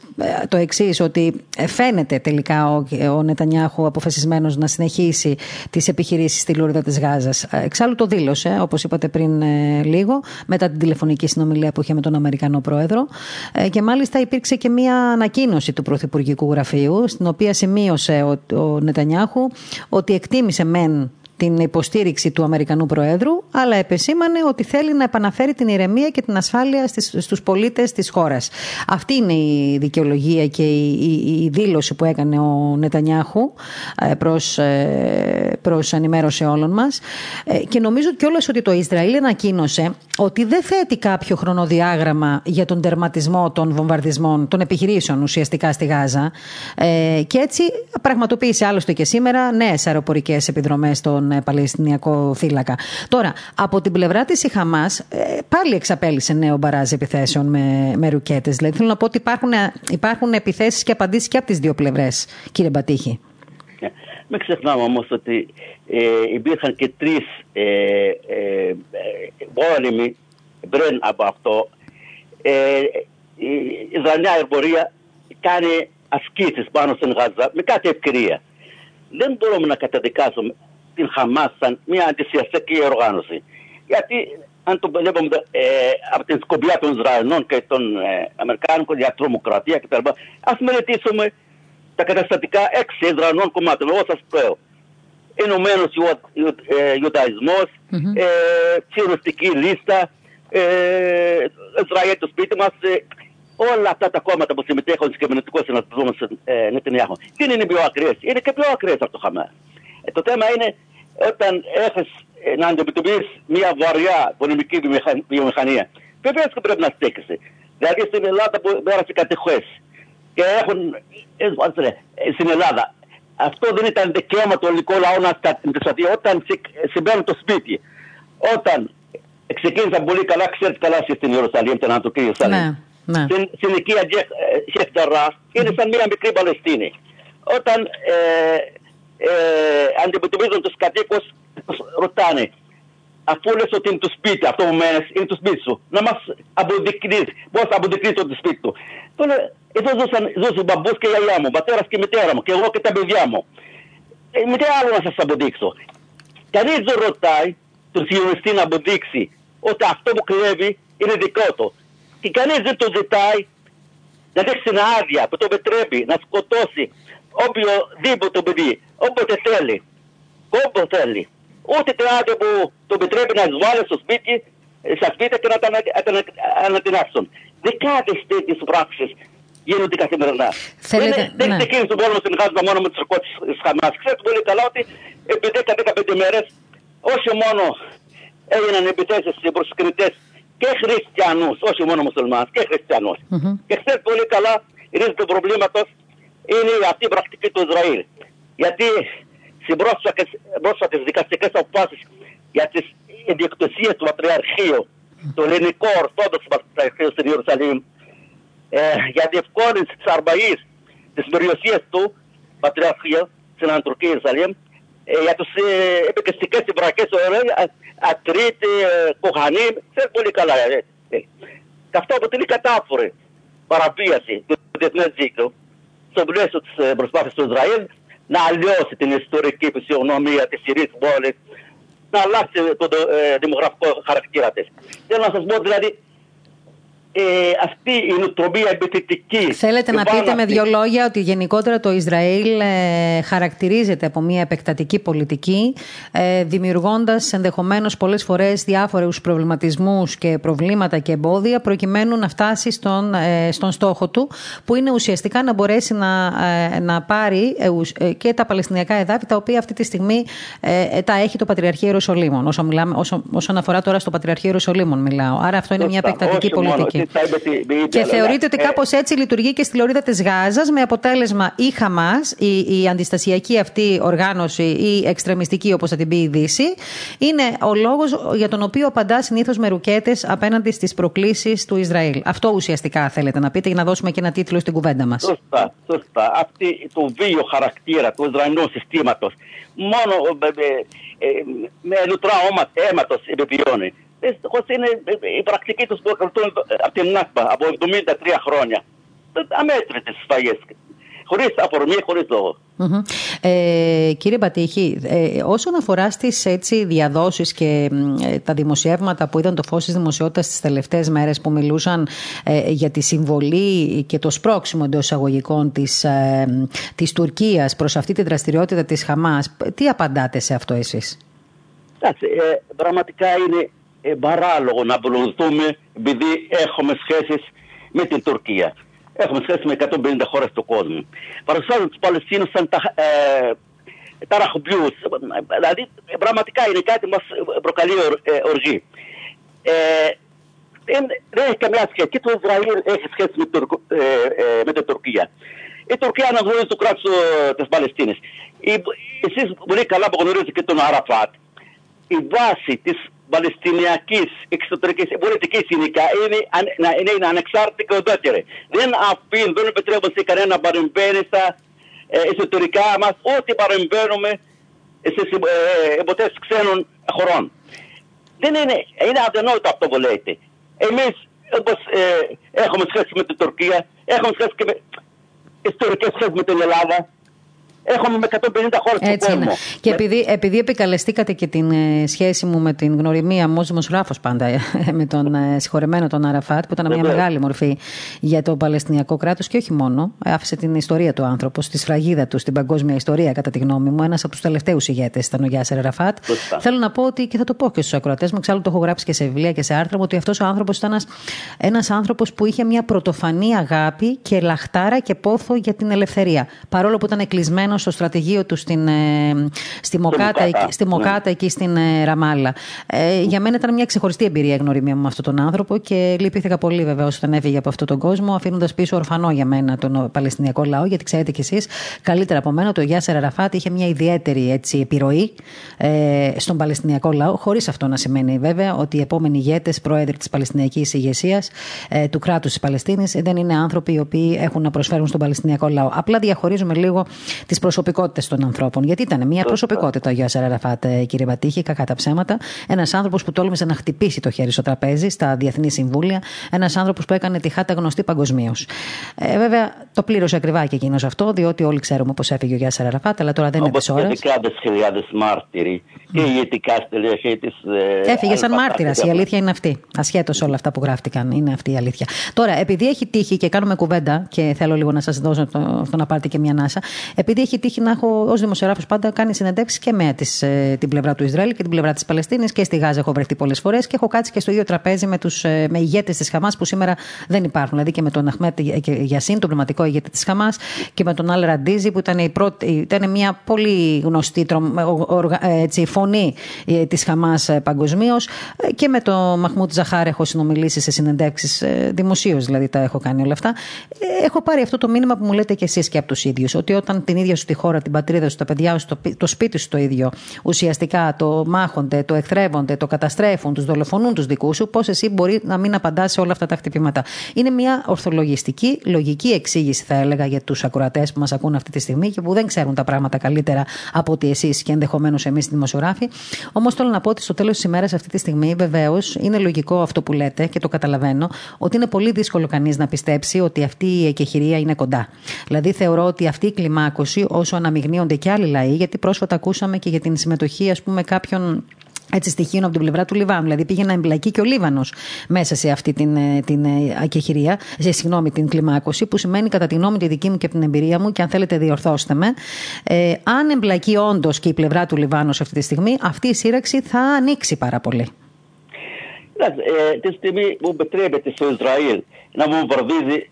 το εξής, ότι φαίνεται τελικά ο, ο Νετανιάχου αποφασισμένος να συνεχίσει τις επιχειρήσεις στη Λούρδα της Γάζας. Εξάλλου το δήλωσε, όπως είπατε πριν ε, λίγο, μετά την τηλεφωνική συνομιλία που είχε με τον Αμερικανό Πρόεδρο, και μάλιστα υπήρξε και μία ανακοίνωση του Πρωθυπουργικού Γραφείου στην οποία σημείωσε ο, ο Νετανιάχου ότι εκτίμησε μεν την υποστήριξη του Αμερικανού Προέδρου, αλλά επεσήμανε ότι θέλει να επαναφέρει την ηρεμία και την ασφάλεια στις, στους πολίτες της χώρας. Αυτή είναι η δικαιολογία και η, η, η δήλωση που έκανε ο Νετανιάχου προς, προς ενημέρωση όλων μας. Και νομίζω κιόλας ότι το Ισραήλ ανακοίνωσε ότι δεν θέτει κάποιο χρονοδιάγραμμα για τον τερματισμό των βομβαρδισμών, των επιχειρήσεων ουσιαστικά στη Γάζα. Και έτσι πραγματοποίησε άλλωστε και σήμερα νέες αεροπορικές επιδρομές των Παλαιστινιακό θύλακα. Τώρα, από την πλευρά της η Χαμάς πάλι εξαπέλυσε νέο μπαράζ επιθέσεων με, με ρουκέτες. Δηλαδή, θέλω να πω ότι υπάρχουν, υπάρχουν επιθέσεις και απαντήσεις και από τις δύο πλευρές, κύριε Μπατίχη. Μην ξεχνάμε όμως ότι ε, υπήρχαν και τρεις ε, ε, πόλεμοι πριν από αυτό. Ε, η Ισραηλινή αεροπορία κάνει ασκήσεις πάνω στην Γάζα με κάθε ευκαιρία. Δεν μπορούμε να καταδικάσουμε την Χαμάς σαν μια αντισυαστική οργάνωση. Γιατί αν το βλέπουμε ε, από την σκοπιά των Ισραηλινών και των ε, Αμερικάνικων για τρομοκρατία κτλ. Ας μελετήσουμε τα καταστατικά έξι Ισραηλινών κομμάτων. Εγώ σας πω. Ενωμένος Ιουδαϊσμός, Τσιωνιστική Λίστα, Ισραήλ το σπίτι μας, ε, όλα αυτά τα κόμματα που συμμετέχουν στις κυβερνητικές συναντήσεις των ε, Νετανιάχου. Δεν είναι πιο ακραίες. Είναι και πιο ακραίες από το Χαμάς. Το θέμα είναι όταν έχεις να αντιμετωπίσεις μια βαριά πολεμική βιομηχανία. Βεβαίως και πρέπει να στέκεσαι. Δηλαδή στην Ελλάδα που πέρασε κατεχές και έχουν στην Ελλάδα. Αυτό δεν ήταν δικαίωμα του ελληνικού λαού να αντισταθεί όταν συμβαίνει το σπίτι. Όταν ξεκίνησαν πολύ καλά, ξέρετε καλά στην Ιερουσαλήμ, την Ανατολική Ιερουσαλήμ. Στην οικία Σιχ Τζαράχ είναι σαν μια μικρή Παλαιστίνη. Όταν Ε, αντιμετωπίζουν τους κατοίκους, τους ρωτάνε, αφού λες ότι είναι το σπίτι, αυτό που μένεις είναι το σπίτι σου, να μας αποδεικνύεις, πώς αποδεικνύεις το σπίτι του. Τώρα, εδώ ζούσαν, ζούσε ο μπαμπούς και η γιαγιά μου, πατέρας και η μητέρα μου, και εγώ και τα παιδιά μου. Ε, με τι άλλο να σας αποδείξω. Κανείς δεν ρωτάει τον χειριστή να αποδείξει ότι αυτό που κλέβει είναι δικό του. Και κανείς δεν το ζητάει να δείξει την άδεια που το επιτρέπει να σκοτώσει οποιοδήποτε παιδί, όποτε θέλει, όποτε θέλει. Ούτε την άδεια που το επιτρέπει να εισβάλλει στο σπίτι, στα σπίτια και να τα ανατινάξουν. Δεκάδες τέτοιες πράξεις γίνονται καθημερινά. Θέλετε, δεν δεν ναι. ξεκίνησε ο πόλεμος στην Γάζα μόνο με τους ρουκέτες της Χαμάς. Ξέρετε πολύ καλά ότι επί δέκα με δεκαπέντε μέρες, όχι μόνο έγιναν επιθέσεις σε προσκυνητές και χριστιανούς, όχι μόνο μουσουλμάνους, και χριστιανούς. Mm-hmm. Και ξέρετε πολύ καλά, ρίζεται του προβλήματος είναι αυτή η πρακτική του Ισραήλ. Γιατί στις πρόσφατες δικαστικές αποφάσεις για τις ιδιοκτησίες του Πατριαρχείου, το ελληνικό ορθόδοξο Πατριαρχείο στην Ιερουσαλήμ, ε, για διευκόλυνση της αρπαγής της περιουσίας του Πατριαρχείου στην Ανατολική Ιερουσαλήμ, ε, για τις ε, επικριστικές συμπρακές του Ισραήλ, Ατρίτη, Κοχανίμ, ξέρει πολύ καλά. Ε, ε. Αυτό αποτελεί κατάφορη παραβίαση του διεθνούς δίκαιου στο πλαίσιο της προσπάθειας του Ισραήλ να αλλοιώσει την ιστορική φυσιογνωμία της Ιερής Πόλης, να αλλάξει τον ε, δημογραφικό χαρακτήρα της. Θέλω να σας πω δηλαδή, ε, αυτή η νοοτροπία επιθετική. Θέλετε να πείτε αυτή... με δύο λόγια ότι γενικότερα το Ισραήλ ε, χαρακτηρίζεται από μια επεκτατική πολιτική, ε, δημιουργώντας ενδεχομένως πολλές φορές διάφορους προβληματισμούς και προβλήματα και εμπόδια, προκειμένου να φτάσει στον, ε, στον στόχο του, που είναι ουσιαστικά να μπορέσει να, ε, να πάρει ε, ε, και τα Παλαιστινιακά εδάφη, τα οποία αυτή τη στιγμή ε, τα έχει το Πατριαρχείο Ιεροσολύμων. Όσο μιλάμε, όσο, όσον αφορά τώρα στο Πατριαρχείο Ιεροσολύμων, μιλάω. Άρα αυτό είναι μια επεκτατική πολιτική. Και θεωρείται ότι κάπως έτσι λειτουργεί και στη λωρίδα της Γάζας, με αποτέλεσμα η Χαμάς, η, η αντιστασιακή αυτή οργάνωση, η εξτρεμιστική όπως θα την πει η Δύση, είναι ο λόγος για τον οποίο απαντά συνήθως με ρουκέτες απέναντι στις προκλήσεις του Ισραήλ. Αυτό ουσιαστικά θέλετε να πείτε, για να δώσουμε και ένα τίτλο στην κουβέντα μας. Σωστά, σωστά. Αυτή το βίο χαρακτήρα του Ισραηλινού συστήματος, μόνο με λουτρά αίματος επιβιώνει. Δυστυχώς είναι η πρακτική τους που κρατούν από την Νάκμπα από εβδομήντα τρία χρόνια. Αμέτρητες σφαγές. Χωρίς αφορμή, χωρίς λόγο. Mm-hmm. Ε, κύριε Μπατίχη, ε, όσον αφορά στις έτσι, διαδόσεις και ε, τα δημοσιεύματα που είδαν το φως της δημοσιότητας τις τελευταίες μέρες, που μιλούσαν ε, για τη συμβολή και το σπρώξιμο εντός εισαγωγικών της, ε, της Τουρκίας προς αυτή τη δραστηριότητα της Χαμάς, τι απαντάτε σε αυτό εσείς? Εντάξει, ε, πραγματικά είναι παράλογο να βολοδούμε, επειδή έχουμε σχέσεις με την Τουρκία. Έχουμε σχέσεις με εκατόν πενήντα χώρες του κόσμου. Παρουσιάζουν τους Παλαιστίνους σαν τα, ε, ταραχουμπιούς. Δηλαδή, πραγματικά είναι κάτι που μας προκαλεί οργή. Ε, δεν έχει καμιά σχέση. Και το Ισραήλ έχει σχέση με, Τουρκ, ε, ε, με την Τουρκία. Η Τουρκία αναγνωρίζει το κράτος της Παλαιστίνης. Εσείς πολύ καλά που γνωρίζετε και τον Αραφάτ. Η βάση της Παλαιστινιακής εξωτερικής πολιτικής συνικά είναι, είναι, είναι ανεξάρτητη και ουδέτερη. Δεν αφήνουν, δεν επιτρέπουν σε κανένα να παρεμβαίνει στα ε, εσωτερικά μας, ό,τι παρεμβαίνουμε σε υποτέσεις ε, ξένων χωρών. Δεν είναι, είναι αδενόητο αυτό που λέτε. Εμείς όπως, ε, έχουμε σχέση με την Τουρκία, έχουμε σχέση και με ιστορικές σχέσεις με την Ελλάδα. Έχουμε με εκατόν πενήντα χώρες στον κόσμο. Και επειδή, επειδή επικαλεστήκατε και την ε, σχέση μου με την γνωριμία μου ως δημοσιογράφος πάντα, ε, με τον ε, συγχωρεμένο τον Αραφάτ, που ήταν μια μεγάλη μορφή για το Παλαιστινιακό κράτος και όχι μόνο. Άφησε την ιστορία του άνθρωπο, τη σφραγίδα του στην παγκόσμια ιστορία, κατά τη γνώμη μου. Ένας από τους τελευταίους ηγέτες ήταν ο Γιάσερ Αραφάτ. Θέλω να πω ότι, και θα το πω και στους ακροατές μου, εξάλλου το έχω γράψει και σε βιβλία και σε άρθρα μου, ότι αυτός ο άνθρωπος ήταν ένας άνθρωπος που είχε μια πρωτοφανή αγάπη και λαχτάρα και πόθο για την ελευθερία. Παρόλο που ήταν κλεισμένο στο στρατηγείο του στην, στη Μοκάτα, στη Μοκάτα ναι. Εκεί στην Ραμάλα. Ε, για μένα ήταν μια ξεχωριστή εμπειρία η γνωριμία μου με αυτόν τον άνθρωπο και λυπήθηκα πολύ βέβαια όταν έφυγε από αυτόν τον κόσμο, αφήνοντας πίσω ορφανό για μένα τον Παλαιστινιακό λαό, γιατί ξέρετε κι εσείς καλύτερα από μένα ότι ο Γιάσερ Αραφάτ είχε μια ιδιαίτερη έτσι, επιρροή ε, στον Παλαιστινιακό λαό, χωρίς αυτό να σημαίνει βέβαια ότι οι επόμενοι ηγέτες, πρόεδροι της Παλαιστινιακής ηγεσίας, ε, του κράτους της Παλαιστίνης, ε, δεν είναι άνθρωποι οι οποίοι έχουν να προσφέρουν στον Παλαιστινιακό λαό. Απλά διαχωρίζουμε λίγο τις προσωπικότητες των ανθρώπων. Γιατί ήταν μια προσωπικότητα ο Γιάσερ Αραφάτ, κύριε Μπατίχη, κακά τα ψέματα. Ένας άνθρωπος που τόλμησε να χτυπήσει το χέρι στο τραπέζι, στα διεθνή συμβούλια. Ένας άνθρωπος που έκανε τη χάτα γνωστή παγκοσμίως. Ε, βέβαια, το πλήρωσε ακριβά και εκείνος αυτό, διότι όλοι ξέρουμε πώς έφυγε ο Γιάσερ Αραφάτ, αλλά τώρα δεν είναι της ώρας. Όπως χιλιάδες μάρτυροι και ηγετικά στη περιοχή της. Έφυγε σαν μάρτυρας. Η αλήθεια είναι αυτή. Ασχέτως όλα αυτά που γράφτηκαν, είναι αυτή η αλήθεια. Τώρα, επειδή έχει τύχει και κάνουμε κουβέντα, και θέλω λίγο να σας δώσω αυτό να πάρετε και μια ανάσα. Επειδή έχει τύχει να έχω ως δημοσιογράφος πάντα κάνει συνεντεύξεις και με τις, ε, την πλευρά του Ισραήλ και την πλευρά της Παλαιστίνης, και στη Γάζα έχω βρεθεί πολλές φορές και έχω κάτσει και στο ίδιο τραπέζι με, τους, ε, με ηγέτες της Χαμάς που σήμερα δεν υπάρχουν. Δηλαδή και με τον Αχμέτ Γιασίν, τον πνευματικό ηγέτη της Χαμάς, και με τον Αλ Ραντίζη, που ήταν, η πρώτη, ήταν μια πολύ γνωστή τρομ, οργα, έτσι, φωνή ε, της Χαμάς ε, παγκοσμίως, ε, και με τον Μαχμούντ Ζαχάρ έχω συνομιλήσει σε συνεντεύξεις ε, δημοσίως, δηλαδή τα έχω κάνει όλα αυτά. Ε, έχω πάρει αυτό το μήνυμα που μου λέτε κι εσείς και από τους ίδιους, ότι όταν την ίδια σου τη χώρα, την πατρίδα σου, τα παιδιά σου, το σπίτι σου το ίδιο, ουσιαστικά το μάχονται, το εχθρεύονται, το καταστρέφουν, τους δολοφονούν τους δικούς σου, πώς εσύ μπορεί να μην απαντάς σε όλα αυτά τα χτυπήματα? Είναι μια ορθολογιστική, λογική εξήγηση, θα έλεγα, για τους ακροατές που μας ακούν αυτή τη στιγμή και που δεν ξέρουν τα πράγματα καλύτερα από ότι εσείς και ενδεχομένως εμείς οι δημοσιογράφοι. Όμως θέλω να πω ότι στο τέλος της ημέρας, αυτή τη στιγμή, βεβαίως είναι λογικό αυτό που λέτε και το καταλαβαίνω, ότι είναι πολύ δύσκολο κανείς να πιστέψει ότι αυτή η εκεχηρία είναι κοντά. Δηλαδή, θεωρώ ότι αυτή η κλιμάκωση, όσο αναμειγνύονται και άλλοι λαοί, γιατί πρόσφατα ακούσαμε και για την συμμετοχή, ας πούμε, κάποιων έτσι, στοιχείων από την πλευρά του Λιβάνου. Δηλαδή πήγε να εμπλακεί και ο Λίβανος μέσα σε αυτή την, την ακεχηρία, σε, συγγνώμη, την κλιμάκωση, που σημαίνει κατά τη γνώμη τη δική μου και από την εμπειρία μου, και αν θέλετε διορθώστε με, ε, αν εμπλακεί όντως και η πλευρά του Λιβάνου σε αυτή τη στιγμή, αυτή η σύραξη θα ανοίξει πάρα πολύ. Ε, τη στιγμή που επιτρέπεται στο Ισραήλ να βομβαρδίζει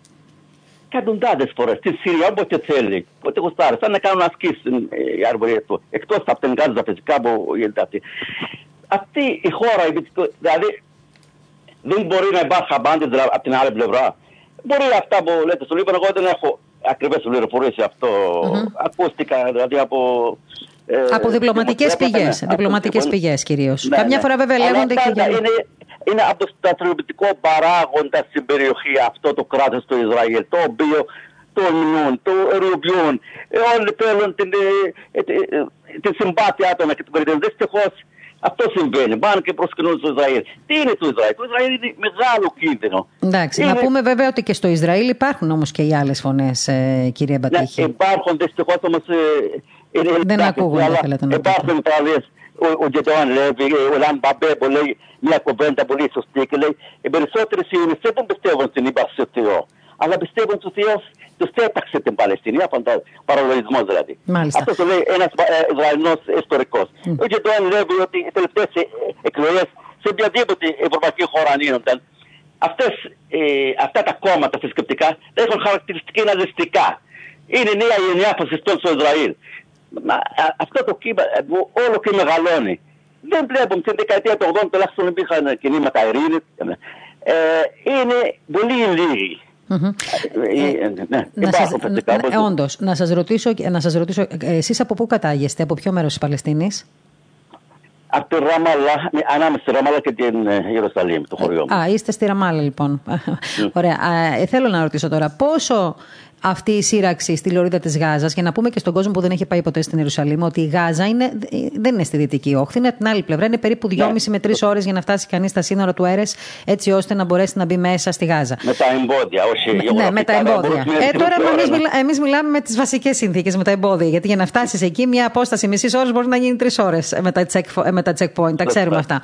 εκατοντάδες φορές στη Συρία, όποτε θέλει, όποτε γουστάρει, σαν να κάνουν ασκήσεις οι αρμονίες του, εκτός από την Γάζα φυσικά που γίνεται αυτή. Αυτή η χώρα, δηλαδή, δεν μπορεί να υπάρχει απάντηση από την άλλη πλευρά. Μπορεί αυτά που λέτε στο Λίβανο, εγώ δεν έχω ακριβές πληροφορίες αυτό. Mm-hmm. Ακούστηκα, δηλαδή, από... Ε, από διπλωματικές πηγές, ναι, διπλωματικές πηγές κυρίως. Ναι, Καμιά ναι. φορά βέβαια λέγονται και για... Είναι, είναι αποσταθεροποιητικό παράγοντα στην περιοχή αυτό το κράτος του Ισραήλ, το οποίο τολμούν, το ριουμπιούν. Όλοι θέλουν την, ε, τη, τη συμπάθειά των εκπαιδευτών. Δυστυχώς αυτό συμβαίνει. Πάνε και προσκυνούν στο Ισραήλ. Τι είναι το Ισραήλ? Το Ισραήλ είναι μεγάλο κίνδυνο. Εντάξει, είναι... να πούμε βέβαια ότι και στο Ισραήλ υπάρχουν όμως και οι άλλες φωνές, ε, κύριε Μπατίχη. Ναι, υπάρχουν δυστυχώς όμως... Ε, Δεν ακούγονται, θέλετε να υπάρχουν παραδείγματα. Ο Ιετοάν λέει, ο Λαν-Παπέ που λέει μια κουβέντα πολύ σωστή και λέει οι περισσότεροι Σιωνιστές δεν πιστεύουν στην ύπαρξη του Θεού, αλλά πιστεύουν ότι ο Θεός τους έταξε την Παλαιστινή, παραλογισμός δηλαδή. Αυτό το λέει ένας Ισραηλινός ιστορικός. Ο Ιετοάν λέει ότι οι τελευταίες εκλογές σε οποιαδήποτε ευρωπαϊκή χώρα αν γίνονταν, αυτά τα κόμματα θρησκευτικά έχουν χαρακτηριστική ναζιστικά. Είναι νέα γενιά φασιστών στο Ισραήλ. Μα, α, αυτό το κύμα που όλο και μεγαλώνει. Δεν βλέπουμε στην δεκαετία του ογδόντα τουλάχιστον υπήρχαν κινήματα ειρήνης. Ε, είναι πολύ λίγοι. Όντως, να σας ρωτήσω, ρωτήσω εσείς από πού κατάγεστε, από ποιο μέρος της Παλαιστίνης? Από τη Ραμάλα, ανάμεσα στη Ραμάλα και την Ιερουσαλήμ, το χωριό μου. Α, είστε στη Ραμάλα λοιπόν. Ωραία. Ε, θέλω να ρωτήσω τώρα, πόσο αυτή η σύραξη στη λωρίδα της Γάζας, για να πούμε και στον κόσμο που δεν έχει πάει ποτέ στην Ιερουσαλήμ, ότι η Γάζα είναι, δεν είναι στη δυτική όχθη, είναι από την άλλη πλευρά, είναι περίπου δυόμισι ναι. με τρεις ώρες για να φτάσει κανείς στα σύνορα του Έρες, έτσι ώστε να μπορέσει να μπει μέσα στη Γάζα. Με τα εμπόδια, όχι. Με, ναι, με τα εμπόδια. Ε, τώρα εμείς μιλά, εμείς μιλάμε με τις βασικές συνθήκες, με τα εμπόδια. Γιατί για να φτάσεις εκεί, μια απόσταση μισής ώρας μπορεί να γίνει τρεις ώρες με τα checkpoint. Τα ξέρουμε αυτά.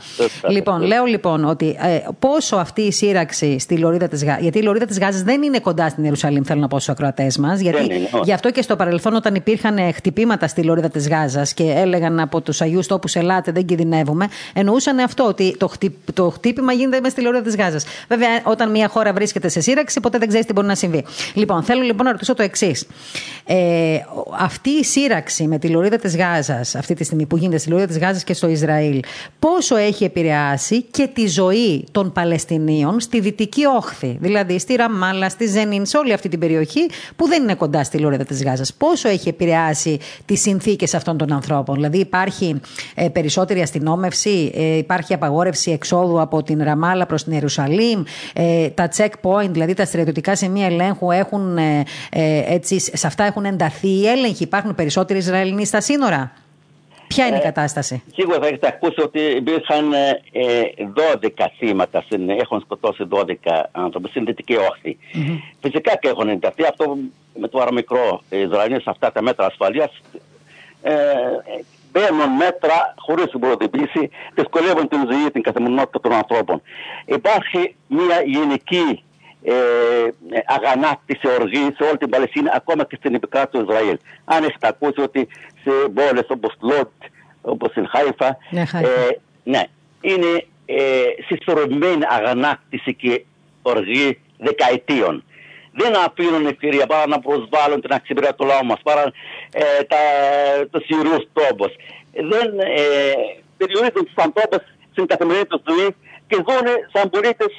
Λοιπόν, λέω λοιπόν ότι ε, πόσο αυτή η σύραξη στη λωρίδα της Γάζας, γιατί η λωρίδα της Γάζας δεν είναι κοντά στην Ιερουσαλήμ, θέλω να πω στου ακροατές. Μας, γιατί είναι, γι' αυτό και στο παρελθόν, όταν υπήρχαν χτυπήματα στη λωρίδα της Γάζας και έλεγαν από τους Αγίους Τόπους ελάτε, δεν κινδυνεύουμε, εννοούσαν αυτό, ότι το, χτυ... το χτύπημα γίνεται μέσα στη λωρίδα της Γάζας. Βέβαια, όταν μια χώρα βρίσκεται σε σύραξη, ποτέ δεν ξέρεις τι μπορεί να συμβεί. Λοιπόν, θέλω λοιπόν να ρωτήσω το εξής. Ε, αυτή η σύραξη με τη λωρίδα της Γάζας, αυτή τη στιγμή που γίνεται στη λωρίδα της Γάζας και στο Ισραήλ, πόσο έχει επηρεάσει και τη ζωή των Παλαιστινίων στη δυτική όχθη, δηλαδή στη Ραμάλα, στη Ζενίν, σε όλη αυτή την περιοχή, που δεν είναι κοντά στη λωρίδα της Γάζας? Πόσο έχει επηρεάσει τις συνθήκες αυτών των ανθρώπων? Δηλαδή υπάρχει ε, περισσότερη αστυνόμευση, ε, υπάρχει απαγόρευση εξόδου από την Ραμάλα προς την Ιερουσαλήμ, ε, τα checkpoint, δηλαδή τα στρατιωτικά σημεία ελέγχου έχουν, ε, ε, έτσι, σε αυτά έχουν ενταθεί οι έλεγχοι, υπάρχουν περισσότεροι Ισραηλινοί στα σύνορα. Ποια είναι η κατάσταση? Ε, σίγουρα θα έχετε ακούσει ότι υπήρχαν ε, δώδεκα θύματα, έχουν σκοτώσει δώδεκα άνθρωποι στην δυτική όχθη. Mm-hmm. Φυσικά και έχουν ενταχθεί. Αυτό με το αραμικρό Ισραηλινής, αυτά τα μέτρα ασφαλείας, ε, μπαίνουν μέτρα χωρίς συμπροδοποίηση, δυσκολεύουν την ζωή, την καθημερινότητα των ανθρώπων. Υπάρχει μια γενική Ε, αγανάκτηση, οργή σε όλη την Παλαιστίνη, ακόμα και στην επικράτεια του Ισραήλ. Αν έχετε ακούσει ότι σε πόλεις όπως Λότ, όπως η Χάιφα, ναι, ε, ναι, είναι ε, συσσωρευμένη αγανάκτηση και οργή δεκαετίων. Δεν αφήνουν ευκαιρία παρά να προσβάλλουν την αξιοπρέπεια του λαού μας, παρά ε, τους ιερούς τόπους. Δεν ε, περιορίζουν τους ανθρώπους στην καθημερινή τους ζωή και ζουν σαν πολίτες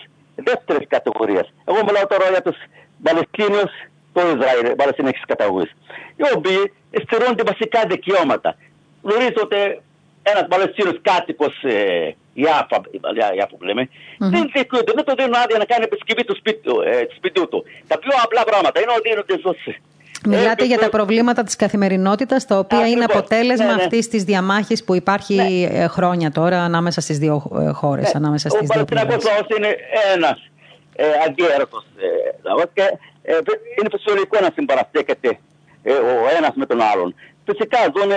δεύτερης κατηγορίας. Εγώ μιλάω τώρα για τους Παλαιστίνιους του Ισραήλ, Παλαιστινιακής καταγωγής, οι οποίοι στερούνται βασικά δικαιώματα. Γνωρίζετε ότι ένας Παλαιστίνιος κάτοικος Ιάφα, Ιάφα που λέμε, δεν δικαιούται, δεν του δίνουν άδεια να κάνει επισκευή του σπιτιού του. Τα πιο απλά πράγματα είναι ότι δίνονται ζώσεις. Μιλάτε για τα προβλήματα της καθημερινότητας, τα οποία είναι αποτέλεσμα αυτής της διαμάχης που υπάρχει χρόνια τώρα ανάμεσα στις δύο χώρες. Ο Παλαιστινιακός λαός είναι ένας αδιέρετος λαός και είναι φυσιολογικό να συμπαραστέκεται ο ένας με τον άλλον. Φυσικά ζουν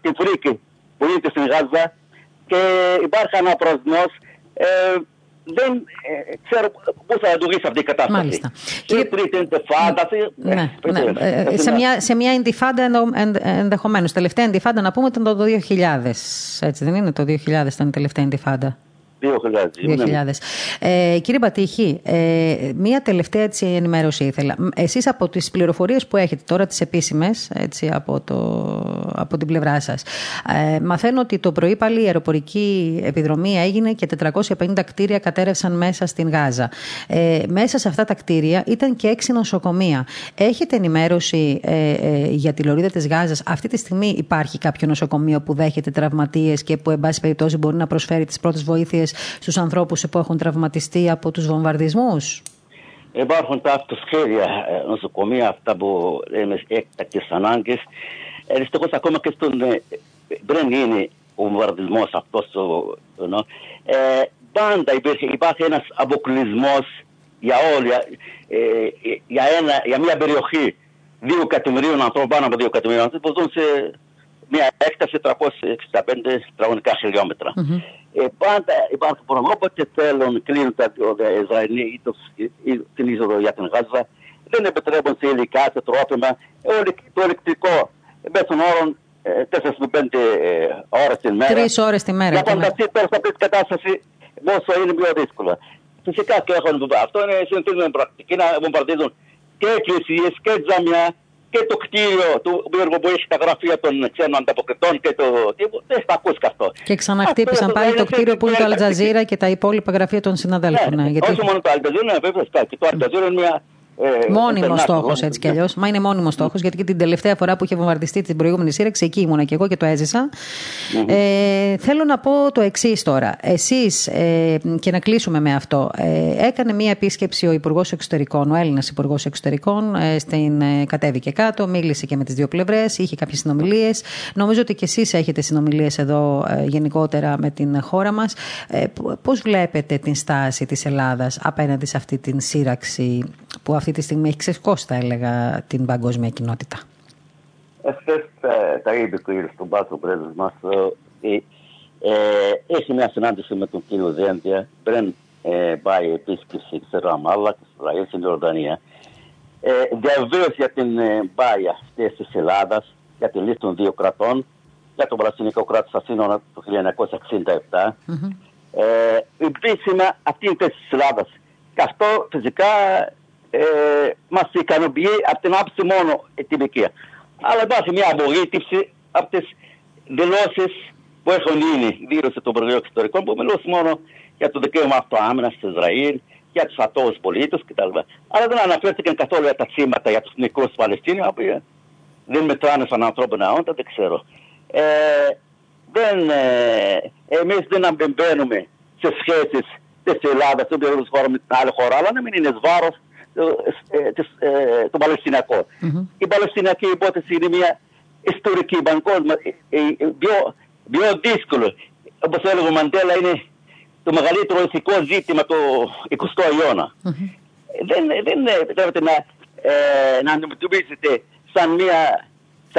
την φρίκη που γίνεται στην Γάζα, και υπάρχει ένα προβλημός. Ε, δεν ε, ξέρω πώς θα οδηγήσει αυτή η κατάσταση. Μάλιστα. Και η τρίτη εντεφάντα. Σε μια εντεφάντα ενδεχομένως. Τελευταία εντεφάντα να πούμε ήταν το δύο χιλιάδες. Έτσι δεν είναι? Το δύο χιλιάδες ήταν η τελευταία εντεφάντα. δύο χιλιάδες. δύο χιλιάδες. Ε, κύριε Μπατίχη, ε, μία τελευταία έτσι, ενημέρωση ήθελα. Εσείς από τις πληροφορίες που έχετε τώρα, τις επίσημες, έτσι, από, το, από την πλευρά σας, ε, μαθαίνω ότι το πρωί πάλι η αεροπορική επιδρομή έγινε και τετρακόσια πενήντα κτίρια κατέρευσαν μέσα στην Γάζα. Ε, μέσα σε αυτά τα κτίρια ήταν και έξι νοσοκομεία. Έχετε ενημέρωση ε, ε, για τη λωρίδα της Γάζας? Αυτή τη στιγμή υπάρχει κάποιο νοσοκομείο που δέχεται τραυματίες και που, εν πάση περιπτώσει, μπορεί να προσφέρει τις πρώτες βοήθειες στους ανθρώπους που έχουν τραυματιστεί από τους βομβαρδισμούς? Υπάρχουν τα αυτοσχέδια νοσοκομεία, αυτά που λέμε έκτακτες ανάγκες. Δυστυχώς ακόμα και στον, πριν γίνει ο βομβαρδισμός αυτός, νο, ε, πάντα υπήρχε, υπάρχει ένας αποκλεισμός για όλη, ε, για, ένα, για μια περιοχή δύο εκατομμυρίων ανθρώπων, πάνω από δύο εκατομμυρίων ανθρώπων που ζουν σε μια έκταση τριακόσια εξήντα πέντε τετραγωνικά χιλιόμετρα. Mm-hmm. Ε, πάντα υπάρχει πρόβλημα. Όποτε θέλουν, κλείνουν τα Ισραηλοί ή την είσοδο για την Γάζα. Δεν επιτρέπουν σε υλικά, σε τρόφιμα. Το ηλεκτρικό μέσα των όρων τέσσερις με πέντε ώρες την μέρα. Τρεις ώρες τη μέρα. Για φανταστεί πέρα από την κατάσταση, όσο είναι πιο δύσκολο. Φυσικά και έχουν δουλειά. Αυτό είναι συνηθισμένη πρακτική, να βομβαρδίζουν και εκκλησίες και τζαμιά και το κτίριο του Μπύργου που έχει τα γραφεία των ξένων ανταποκριτών και το τύπο. Δεν θα ακούστηκε αυτό. Και ξαναχτύπησαν πάλι το κτίριο που είναι το Αλ Τζαζίρα και τα υπόλοιπα γραφεία των συναδέλφων. Ναι, γιατί... Όχι μόνο το Αλ Τζαζίρα, βέβαια. Και το Αλ Τζαζίρα είναι μια. Ε, μόνιμο στόχο έτσι κι αλλιώς. Μα είναι μόνιμο στόχο, γιατί και την τελευταία φορά που είχε βομβαρδιστεί την προηγούμενη σύρεξη, εκεί ήμουνα και εγώ και το έζησα. Mm-hmm. Ε, θέλω να πω το εξής τώρα. Εσείς, ε, και να κλείσουμε με αυτό, ε, έκανε μία επίσκεψη ο Υπουργός Εξωτερικών, ο Έλληνας Υπουργός Εξωτερικών, ε, στην, ε, κατέβηκε κάτω, μίλησε και με τις δύο πλευρές, είχε κάποιες συνομιλίες. Νομίζω ότι και εσείς έχετε συνομιλίες εδώ, ε, γενικότερα με την χώρα μας. Ε, πώς βλέπετε την στάση της Ελλάδας απέναντι σε αυτή την σύραξη που αυτή τη στιγμή έχει ξεσκώσει, θα έλεγα, την παγκόσμια κοινότητα? Εχθές τα είπε ο κύριος στον Πάτρο, ο πρέσβης μας, ότι έχει μια συνάντηση με τον κύριο Δένδια πριν πάει επίσκεψη στη Ραμάλα, στη Ισραήλ, στην Ιορδανία. Διαβίωση για την πάγια αυτή της Ελλάδας, για τη λύση των δύο κρατών, για τον Παλαιστινικό κράτος στα σύνορα του χίλια εννιακόσια εξήντα επτά. Επίσημα αυτή είναι η θέση της Ελλάδας. Και αυτό φυσικά Ε, μας ικανοποιεί από την άψη μόνο την οικία. Αλλά υπάρχει μια απογοήτευση από τις δηλώσεις που έχουν γίνει. Δήλωσε το Υπουργείο Εξωτερικών που μιλούσε μόνο για το δικαίωμα αυτοάμυνας του Ισραήλ, για τους ατόους πολίτες κτλ. Αλλά δεν αναφέρθηκαν καθόλου για τα θύματα, για τους νεκρούς Παλαιστίνιους, που δεν μετράνε σαν ανθρώπινα όντα, δεν ξέρω. Ε, δεν, ε, εμείς δεν αμπεμπαίνουμε σε σχέσεις της Ελλάδας, των περιοχών χώρων με την άλλη χώρα, αλλά να μην είναι βάρος το Παλαιστινιακό. Η Παλαιστινιακή υπόθεση είναι μια ιστορική παγκόσμια, πιο δύσκολη. Όπως έλεγε ο Μαντέλα, είναι το μεγαλύτερο ηθικό ζήτημα του εικοστού αιώνα. Δεν πρέπει να αντιμετωπίζεται σαν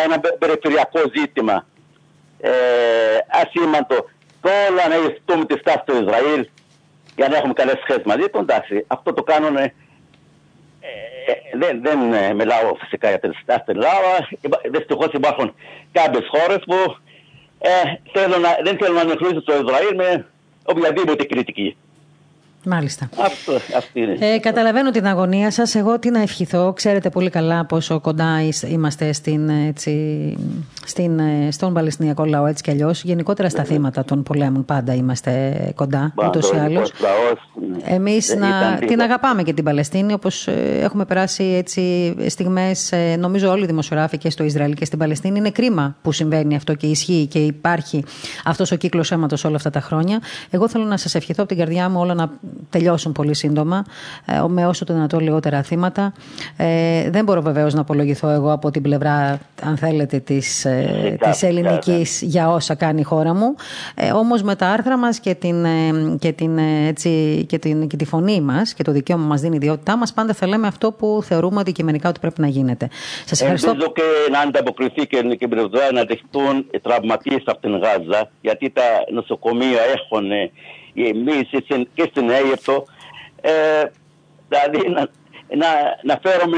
ένα περιφερειακό ζήτημα ασήμαντο. Τώρα να ευθύνουμε τη στάση του Ισραήλ για να έχουμε καλές σχέσεις μαζί του. Αυτό το κάνουν. Δεν, δεν μιλάω φυσικά για την στάση στην Ελλάδα. Δυστυχώς υπάρχουν κάποιες χώρες που ε, θέλουν να, δεν θέλουν να ανεχθούν το Ισραήλ με οποιαδήποτε κριτική. Μάλιστα. Αυτό, αυτή είναι. Ε, καταλαβαίνω την αγωνία σας. Εγώ τι να ευχηθώ. Ξέρετε πολύ καλά πόσο κοντά είμαστε στην, έτσι, στην, στον Παλαιστινιακό λαό, έτσι κι αλλιώς. Γενικότερα στα θύματα των πολέμων πάντα είμαστε κοντά, ούτως ή άλλως. Εμείς να, την αγαπάμε και την Παλαιστίνη, όπως έχουμε περάσει έτσι, στιγμές, νομίζω όλοι οι δημοσιογράφοι και στο Ισραήλ και στην Παλαιστίνη. Είναι κρίμα που συμβαίνει αυτό και ισχύει και υπάρχει αυτός ο κύκλος αίματος όλα αυτά τα χρόνια. Εγώ θέλω να σας ευχηθώ από την καρδιά μου όλα να. τελειώσουν πολύ σύντομα, με όσο το δυνατόν λιγότερα θύματα. Ε, δεν μπορώ βεβαίως να απολογηθώ εγώ από την πλευρά, αν θέλετε, της, της ελληνικής για όσα κάνει η χώρα μου. Ε, όμως με τα άρθρα μας και, την, και, την, έτσι, και, την, και τη φωνή μας και το δικαίωμα που μας δίνει η ιδιότητά μας, πάντα θα λέμε αυτό που θεωρούμε αντικειμενικά ότι πρέπει να γίνεται. Σας ευχαριστώ. Ελπίζω και να ανταποκριθεί και η πλευρά να δεχτούν τραυματίες από την Γάζα, γιατί τα νοσοκομεία έχουν γεμίσει και στην Αίγυπτο. Ε, δηλαδή να, να, να φέρουμε...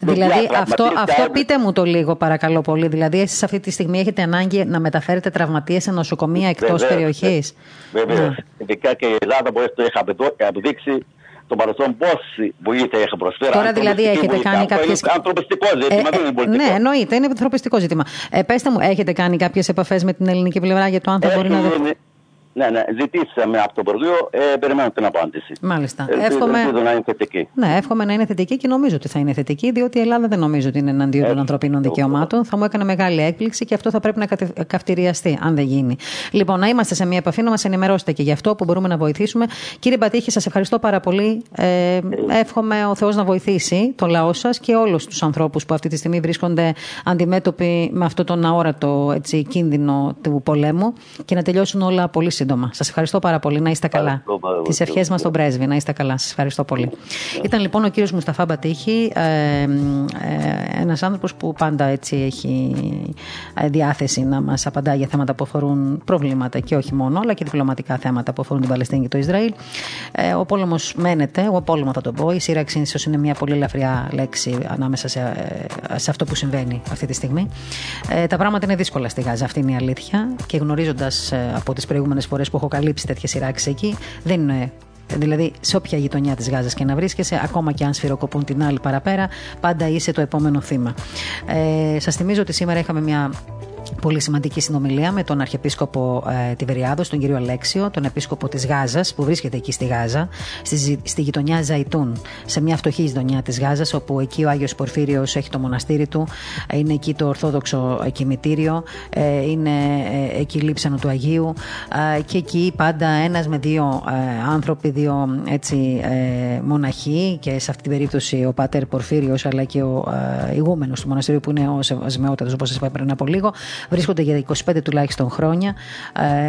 Δηλαδή αυτό, αυτό πείτε μου το λίγο παρακαλώ πολύ. Δηλαδή εσείς αυτή τη στιγμή έχετε ανάγκη να μεταφέρετε τραυματίες σε νοσοκομεία εκτός περιοχής. Βέβαια. Ειδικά και η Ελλάδα που το είχα αποδείξει το παρελθόν πόση βοήθεια είχα προσφέρει. Τώρα δηλαδή έχετε βοήθεια, κάνει κάποιες... Είναι ανθρωπιστικό ζήτημα, ε, δεν είναι πολιτικό. Ναι, εννοείται, είναι ανθρωπιστικό ζήτημα. Ε, πέστε μου, έχετε κάνει κάποιες επαφές με την ελληνική πλευρά για το αν θα μπορεί να... Ναι, ναι, ζητήσαμε από το Υπουργείο, ε, περιμένω την απάντηση. Μάλιστα. Εύχομαι... Ελπίζω να είναι θετική. Ναι, εύχομαι να είναι θετική και νομίζω ότι θα είναι θετική, διότι η Ελλάδα δεν νομίζω ότι είναι εναντίον των ανθρωπίνων δικαιωμάτων. Θα μου έκανε μεγάλη έκπληξη και αυτό θα πρέπει να καυτηριαστεί, αν δεν γίνει. Λοιπόν, να είμαστε σε μια επαφή, να μας ενημερώσετε και γι' αυτό που μπορούμε να βοηθήσουμε. Κύριε Μπατίχη, σας ευχαριστώ πάρα πολύ. Ε, εύχομαι ο Θεός να βοηθήσει το λαό σας και όλους τους ανθρώπους που αυτή τη στιγμή βρίσκονται αντιμέτωποι με αυτό τον αόρατο, έτσι, κίνδυνο του πολέμου και να τελειώσουν όλα πολύ σύντομα. Σας ευχαριστώ πάρα πολύ. Να είστε καλά. Τις ευχές μας στον πρέσβη. Να είστε καλά. Σας ευχαριστώ πολύ. Ήταν λοιπόν ο κύριος Μουσταφά Μπατίχη, ε, ε, ένας άνθρωπος που πάντα έτσι έχει διάθεση να μας απαντά για θέματα που αφορούν προβλήματα και όχι μόνο, αλλά και διπλωματικά θέματα που αφορούν την Παλαιστίνη και το Ισραήλ. Ε, ο πόλεμος μένεται. Εγώ πόλεμο θα τον πω. Η σύραξη ίσως είναι μια πολύ ελαφριά λέξη ανάμεσα σε, σε αυτό που συμβαίνει αυτή τη στιγμή. Ε, τα πράγματα είναι δύσκολα στη Γάζα. Αυτή είναι η αλήθεια. Και γνωρίζοντας από τις προηγούμενες φορές που έχω καλύψει τέτοιες σειράξεις εκεί, δεν είναι. Δηλαδή, σε όποια γειτονιά της Γάζας και να βρίσκεσαι, ακόμα και αν σφυροκοπούν την άλλη παραπέρα, πάντα είσαι το επόμενο θύμα. Ε, σας θυμίζω ότι σήμερα είχαμε μια πολύ σημαντική συνομιλία με τον Αρχιεπίσκοπο ε, Τιβεριάδο, τον κύριο Αλέξιο, τον επίσκοπο της Γάζας, που βρίσκεται εκεί στη Γάζα, στη, στη γειτονιά Ζεϊτούν, σε μια φτωχή γειτονιά της Γάζας, όπου εκεί ο Άγιος Πορφύριος έχει το μοναστήρι του, είναι εκεί το Ορθόδοξο Κημητήριο, ε, είναι εκεί λείψανο του Αγίου, ε, και εκεί πάντα ένας με δύο ε, άνθρωποι, δύο έτσι, ε, μοναχοί, και σε αυτή την περίπτωση ο Πάτερ Πορφύριος, αλλά και ο ε, ηγούμενος του μοναστήριου, που είναι ο Σεβασμιότατος, όπως σας είπα πριν από λίγο. Βρίσκονται για είκοσι πέντε τουλάχιστον χρόνια,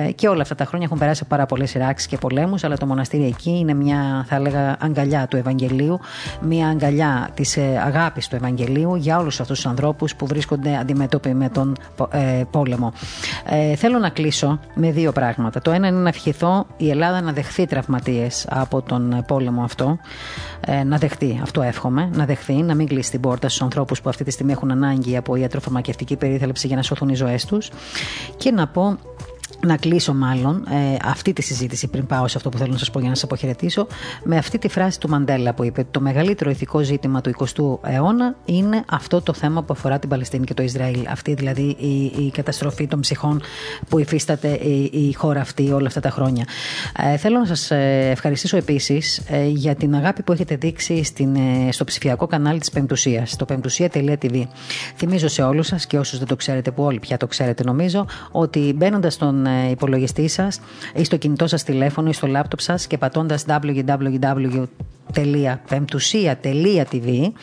ε, και όλα αυτά τα χρόνια έχουν περάσει πάρα πολλές σειράξεις και πολέμους, αλλά το μοναστήρι εκεί είναι μια, θα έλεγα, αγκαλιά του Ευαγγελίου, μια αγκαλιά της ε, αγάπης του Ευαγγελίου για όλους αυτούς τους ανθρώπους που βρίσκονται αντιμέτωποι με τον ε, πόλεμο. Ε, θέλω να κλείσω με δύο πράγματα. Το ένα είναι να ευχηθώ η Ελλάδα να δεχθεί τραυματίες από τον πόλεμο αυτό, ε, να δεχτεί, αυτό εύχομαι, να δεχθεί, να μην κλείσει την πόρτα στους ανθρώπους που αυτή τη στιγμή έχουν ανάγκη από ιατροφαρμακευτική περίθαλψη για να σώθουν οι ζωές τους. Και να πω, να κλείσω μάλλον ε, αυτή τη συζήτηση πριν πάω σε αυτό που θέλω να σας πω για να σας αποχαιρετήσω, με αυτή τη φράση του Μαντέλα που είπε: το μεγαλύτερο ηθικό ζήτημα του εικοστού αιώνα είναι αυτό το θέμα που αφορά την Παλαιστίνη και το Ισραήλ. Αυτή δηλαδή η, η καταστροφή των ψυχών που υφίσταται η, η χώρα αυτή όλα αυτά τα χρόνια. Ε, θέλω να σας ευχαριστήσω επίσης ε, για την αγάπη που έχετε δείξει στην, ε, στο ψηφιακό κανάλι της Πεμπτουσίας, το πεμπτουσία τελεία τι βι. Θυμίζω σε όλους σας και όσους δεν το ξέρετε, που όλοι πια το ξέρετε νομίζω, ότι μπαίνοντας στον υπολογιστή σας ή στο κινητό σας τηλέφωνο ή στο λάπτοπ σας και πατώντας double-u double-u double-u τελεία πεμπτουσία τελεία τι βι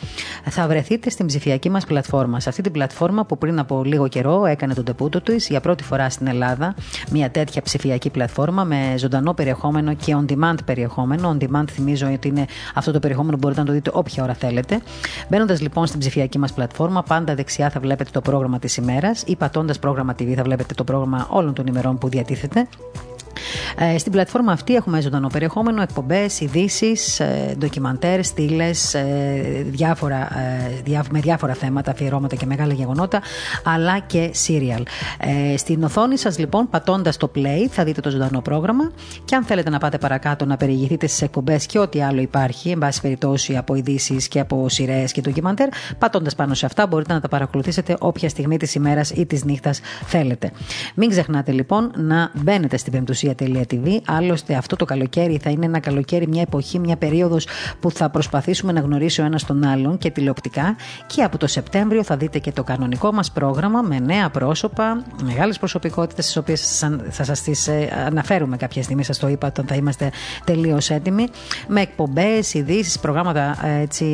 θα βρεθείτε στην ψηφιακή μας πλατφόρμα. Σε αυτή την πλατφόρμα που πριν από λίγο καιρό έκανε τον τεπούτο της για πρώτη φορά στην Ελλάδα, μια τέτοια ψηφιακή πλατφόρμα με ζωντανό περιεχόμενο και on demand περιεχόμενο. On demand θυμίζω ότι είναι αυτό το περιεχόμενο που μπορείτε να το δείτε όποια ώρα θέλετε. Μπαίνοντας λοιπόν στην ψηφιακή μας πλατφόρμα, πάντα δεξιά θα βλέπετε το πρόγραμμα της ημέρας ή πατώντας πρόγραμμα τι βι θα βλέπετε το πρόγραμμα όλων των ημερών που διατίθεται. Στην πλατφόρμα αυτή έχουμε ζωντανό περιεχόμενο, εκπομπές, ειδήσεις, ντοκιμαντέρ, στήλες, διάφορα, με διάφορα θέματα, αφιερώματα και μεγάλα γεγονότα, αλλά και σύριαλ. Στην οθόνη σας λοιπόν, πατώντας το play, θα δείτε το ζωντανό πρόγραμμα και αν θέλετε να πάτε παρακάτω να περιηγηθείτε στις εκπομπές και ό,τι άλλο υπάρχει, εν πάση περιπτώσει από ειδήσεις και από σειρές και ντοκιμαντέρ, πατώντας πάνω σε αυτά μπορείτε να τα παρακολουθήσετε όποια στιγμή της ημέρας ή της νύχτας θέλετε. Μην ξεχνάτε λοιπόν να μπαίνετε στην Πεμπτουσία Παρασκευή τελεία τι βι. Άλλωστε, αυτό το καλοκαίρι θα είναι ένα καλοκαίρι, μια εποχή, μια περίοδος που θα προσπαθήσουμε να γνωρίσει ο ένας τον άλλον και τηλεοπτικά. Και από το Σεπτέμβριο θα δείτε και το κανονικό μας πρόγραμμα με νέα πρόσωπα, μεγάλες προσωπικότητες, τις οποίες θα σας τις αναφέρουμε κάποια στιγμή. Σας το είπα όταν θα είμαστε τελείως έτοιμοι. Με εκπομπές, ειδήσεις, προγράμματα έτσι,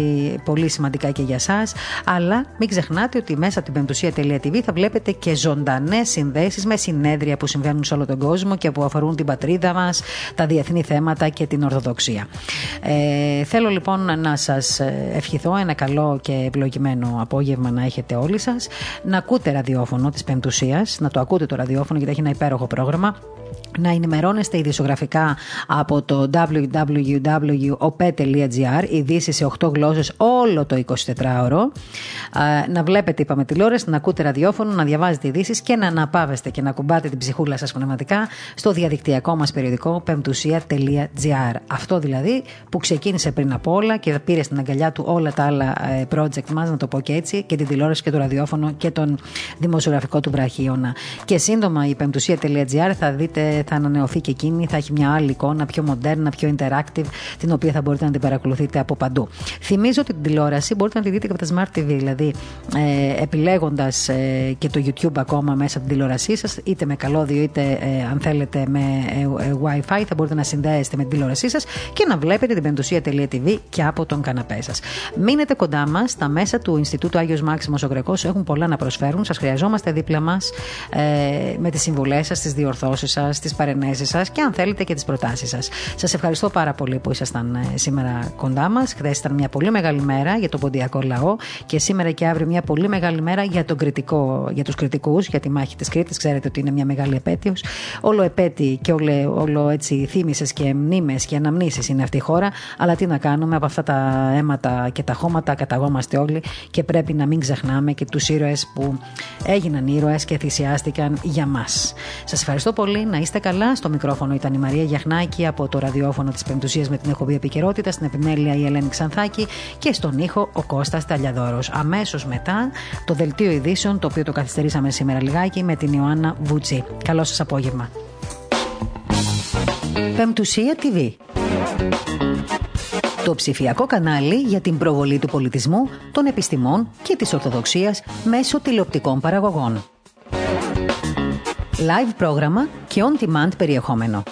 πολύ σημαντικά και για σας. Αλλά μην ξεχνάτε ότι μέσα από την πεμπτουσία τελεία τι βι θα βλέπετε και ζωντανές συνδέσεις με συνέδρια που συμβαίνουν σε όλο τον κόσμο και που αφορούν την πατρίδα μας, τα διεθνή θέματα και την Ορθοδοξία. Ε, θέλω λοιπόν να σας ευχηθώ ένα καλό και ευλογημένο απόγευμα να έχετε όλοι σας. Να ακούτε ραδιόφωνο της Πεμπτουσίας, να το ακούτε το ραδιόφωνο γιατί έχει ένα υπέροχο πρόγραμμα. Να ενημερώνεστε ειδησιογραφικά από το double-u double-u double-u τελεία ο πι τελεία τζι άρ, ειδήσεις σε οκτώ γλώσσες όλο το εικοσιτετράωρο. Να βλέπετε, είπαμε, τηλεόραση, να ακούτε ραδιόφωνο, να διαβάζετε ειδήσεις και να αναπαύεστε και να κουμπάτε την ψυχούλα σας πνευματικά στο διαδικτυακό μας περιοδικό πεμπτουσία τελεία τζι άρ. Αυτό δηλαδή που ξεκίνησε πριν από όλα και πήρε στην αγκαλιά του όλα τα άλλα project μας, να το πω και έτσι, και την τηλεόραση και το ραδιόφωνο και τον δημοσιογραφικό του βραχίωνα. Και σύντομα η πεμπτουσία τελεία τζι άρ θα δείτε. Θα ανανεωθεί και εκείνη, θα έχει μια άλλη εικόνα, πιο μοντέρνα, πιο interactive, την οποία θα μπορείτε να την παρακολουθείτε από παντού. Θυμίζω ότι την τηλεόραση μπορείτε να τη δείτε και από τα Smart τι βι, δηλαδή ε, επιλέγοντας ε, και το YouTube ακόμα μέσα από την τηλεόρασή σας, είτε με καλώδιο, είτε ε, αν θέλετε με ε, ε, Wi-Fi, θα μπορείτε να συνδέεστε με την τηλεόρασή σας και να βλέπετε την πεμπτουσία τελεία τι βι και από τον καναπέ σας. Μείνετε κοντά μας, τα μέσα του Ινστιτούτου Άγιος Μάξιμος ο Γρεκός έχουν πολλά να προσφέρουν. Σας χρειαζόμαστε δίπλα μας ε, με τις συμβουλές σας, τις διορθώσεις σας, τις παρενέσεις σας και αν θέλετε και τις προτάσεις σας. Σας ευχαριστώ πάρα πολύ που ήσασταν σήμερα κοντά μας. Χθες ήταν μια πολύ μεγάλη μέρα για τον ποντιακό λαό και σήμερα και αύριο μια πολύ μεγάλη μέρα για, τον κριτικό, για τους κριτικούς, για τη μάχη της Κρήτης. Ξέρετε ότι είναι μια μεγάλη επέτειος. Όλο επέτει και όλο, όλο έτσι θύμισες και μνήμες και αναμνήσεις είναι αυτή η χώρα. Αλλά τι να κάνουμε, από αυτά τα αίματα και τα χώματα καταγόμαστε όλοι και πρέπει να μην ξεχνάμε και τους ήρωες που έγιναν ήρωες και θυσιάστηκαν για μας. Σας ευχαριστώ πολύ. Να είστε καλά. Στο μικρόφωνο ήταν η Μαρία Γιαχνάκη από το ραδιόφωνο της Πεμπτουσίας με την εκπομπή Επικαιρότητα, στην επιμέλεια η Ελένη Ξανθάκη και στον ήχο ο Κώστας Τσαλιαδόρος. Αμέσως μετά το δελτίο ειδήσεων, το οποίο το καθυστερήσαμε σήμερα λιγάκι, με την Ιωάννα Βουτζή. Καλό σας απόγευμα. Πεμπτουσία τι βι. Το ψηφιακό κανάλι για την προβολή του πολιτισμού, των επιστημών και της Ορθοδοξίας μέσω τηλεοπτικών παραγωγών. Live πρόγραμμα και on-demand περιεχόμενο.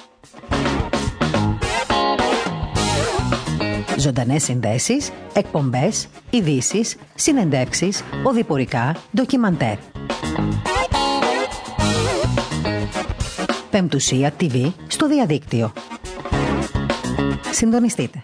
Ζωντανές συνδέσεις, εκπομπές, ειδήσεις, συνεντεύξεις, οδηπορικά, ντοκιμαντέρ. Πεμπτουσία τι βι στο διαδίκτυο. Συντονιστείτε.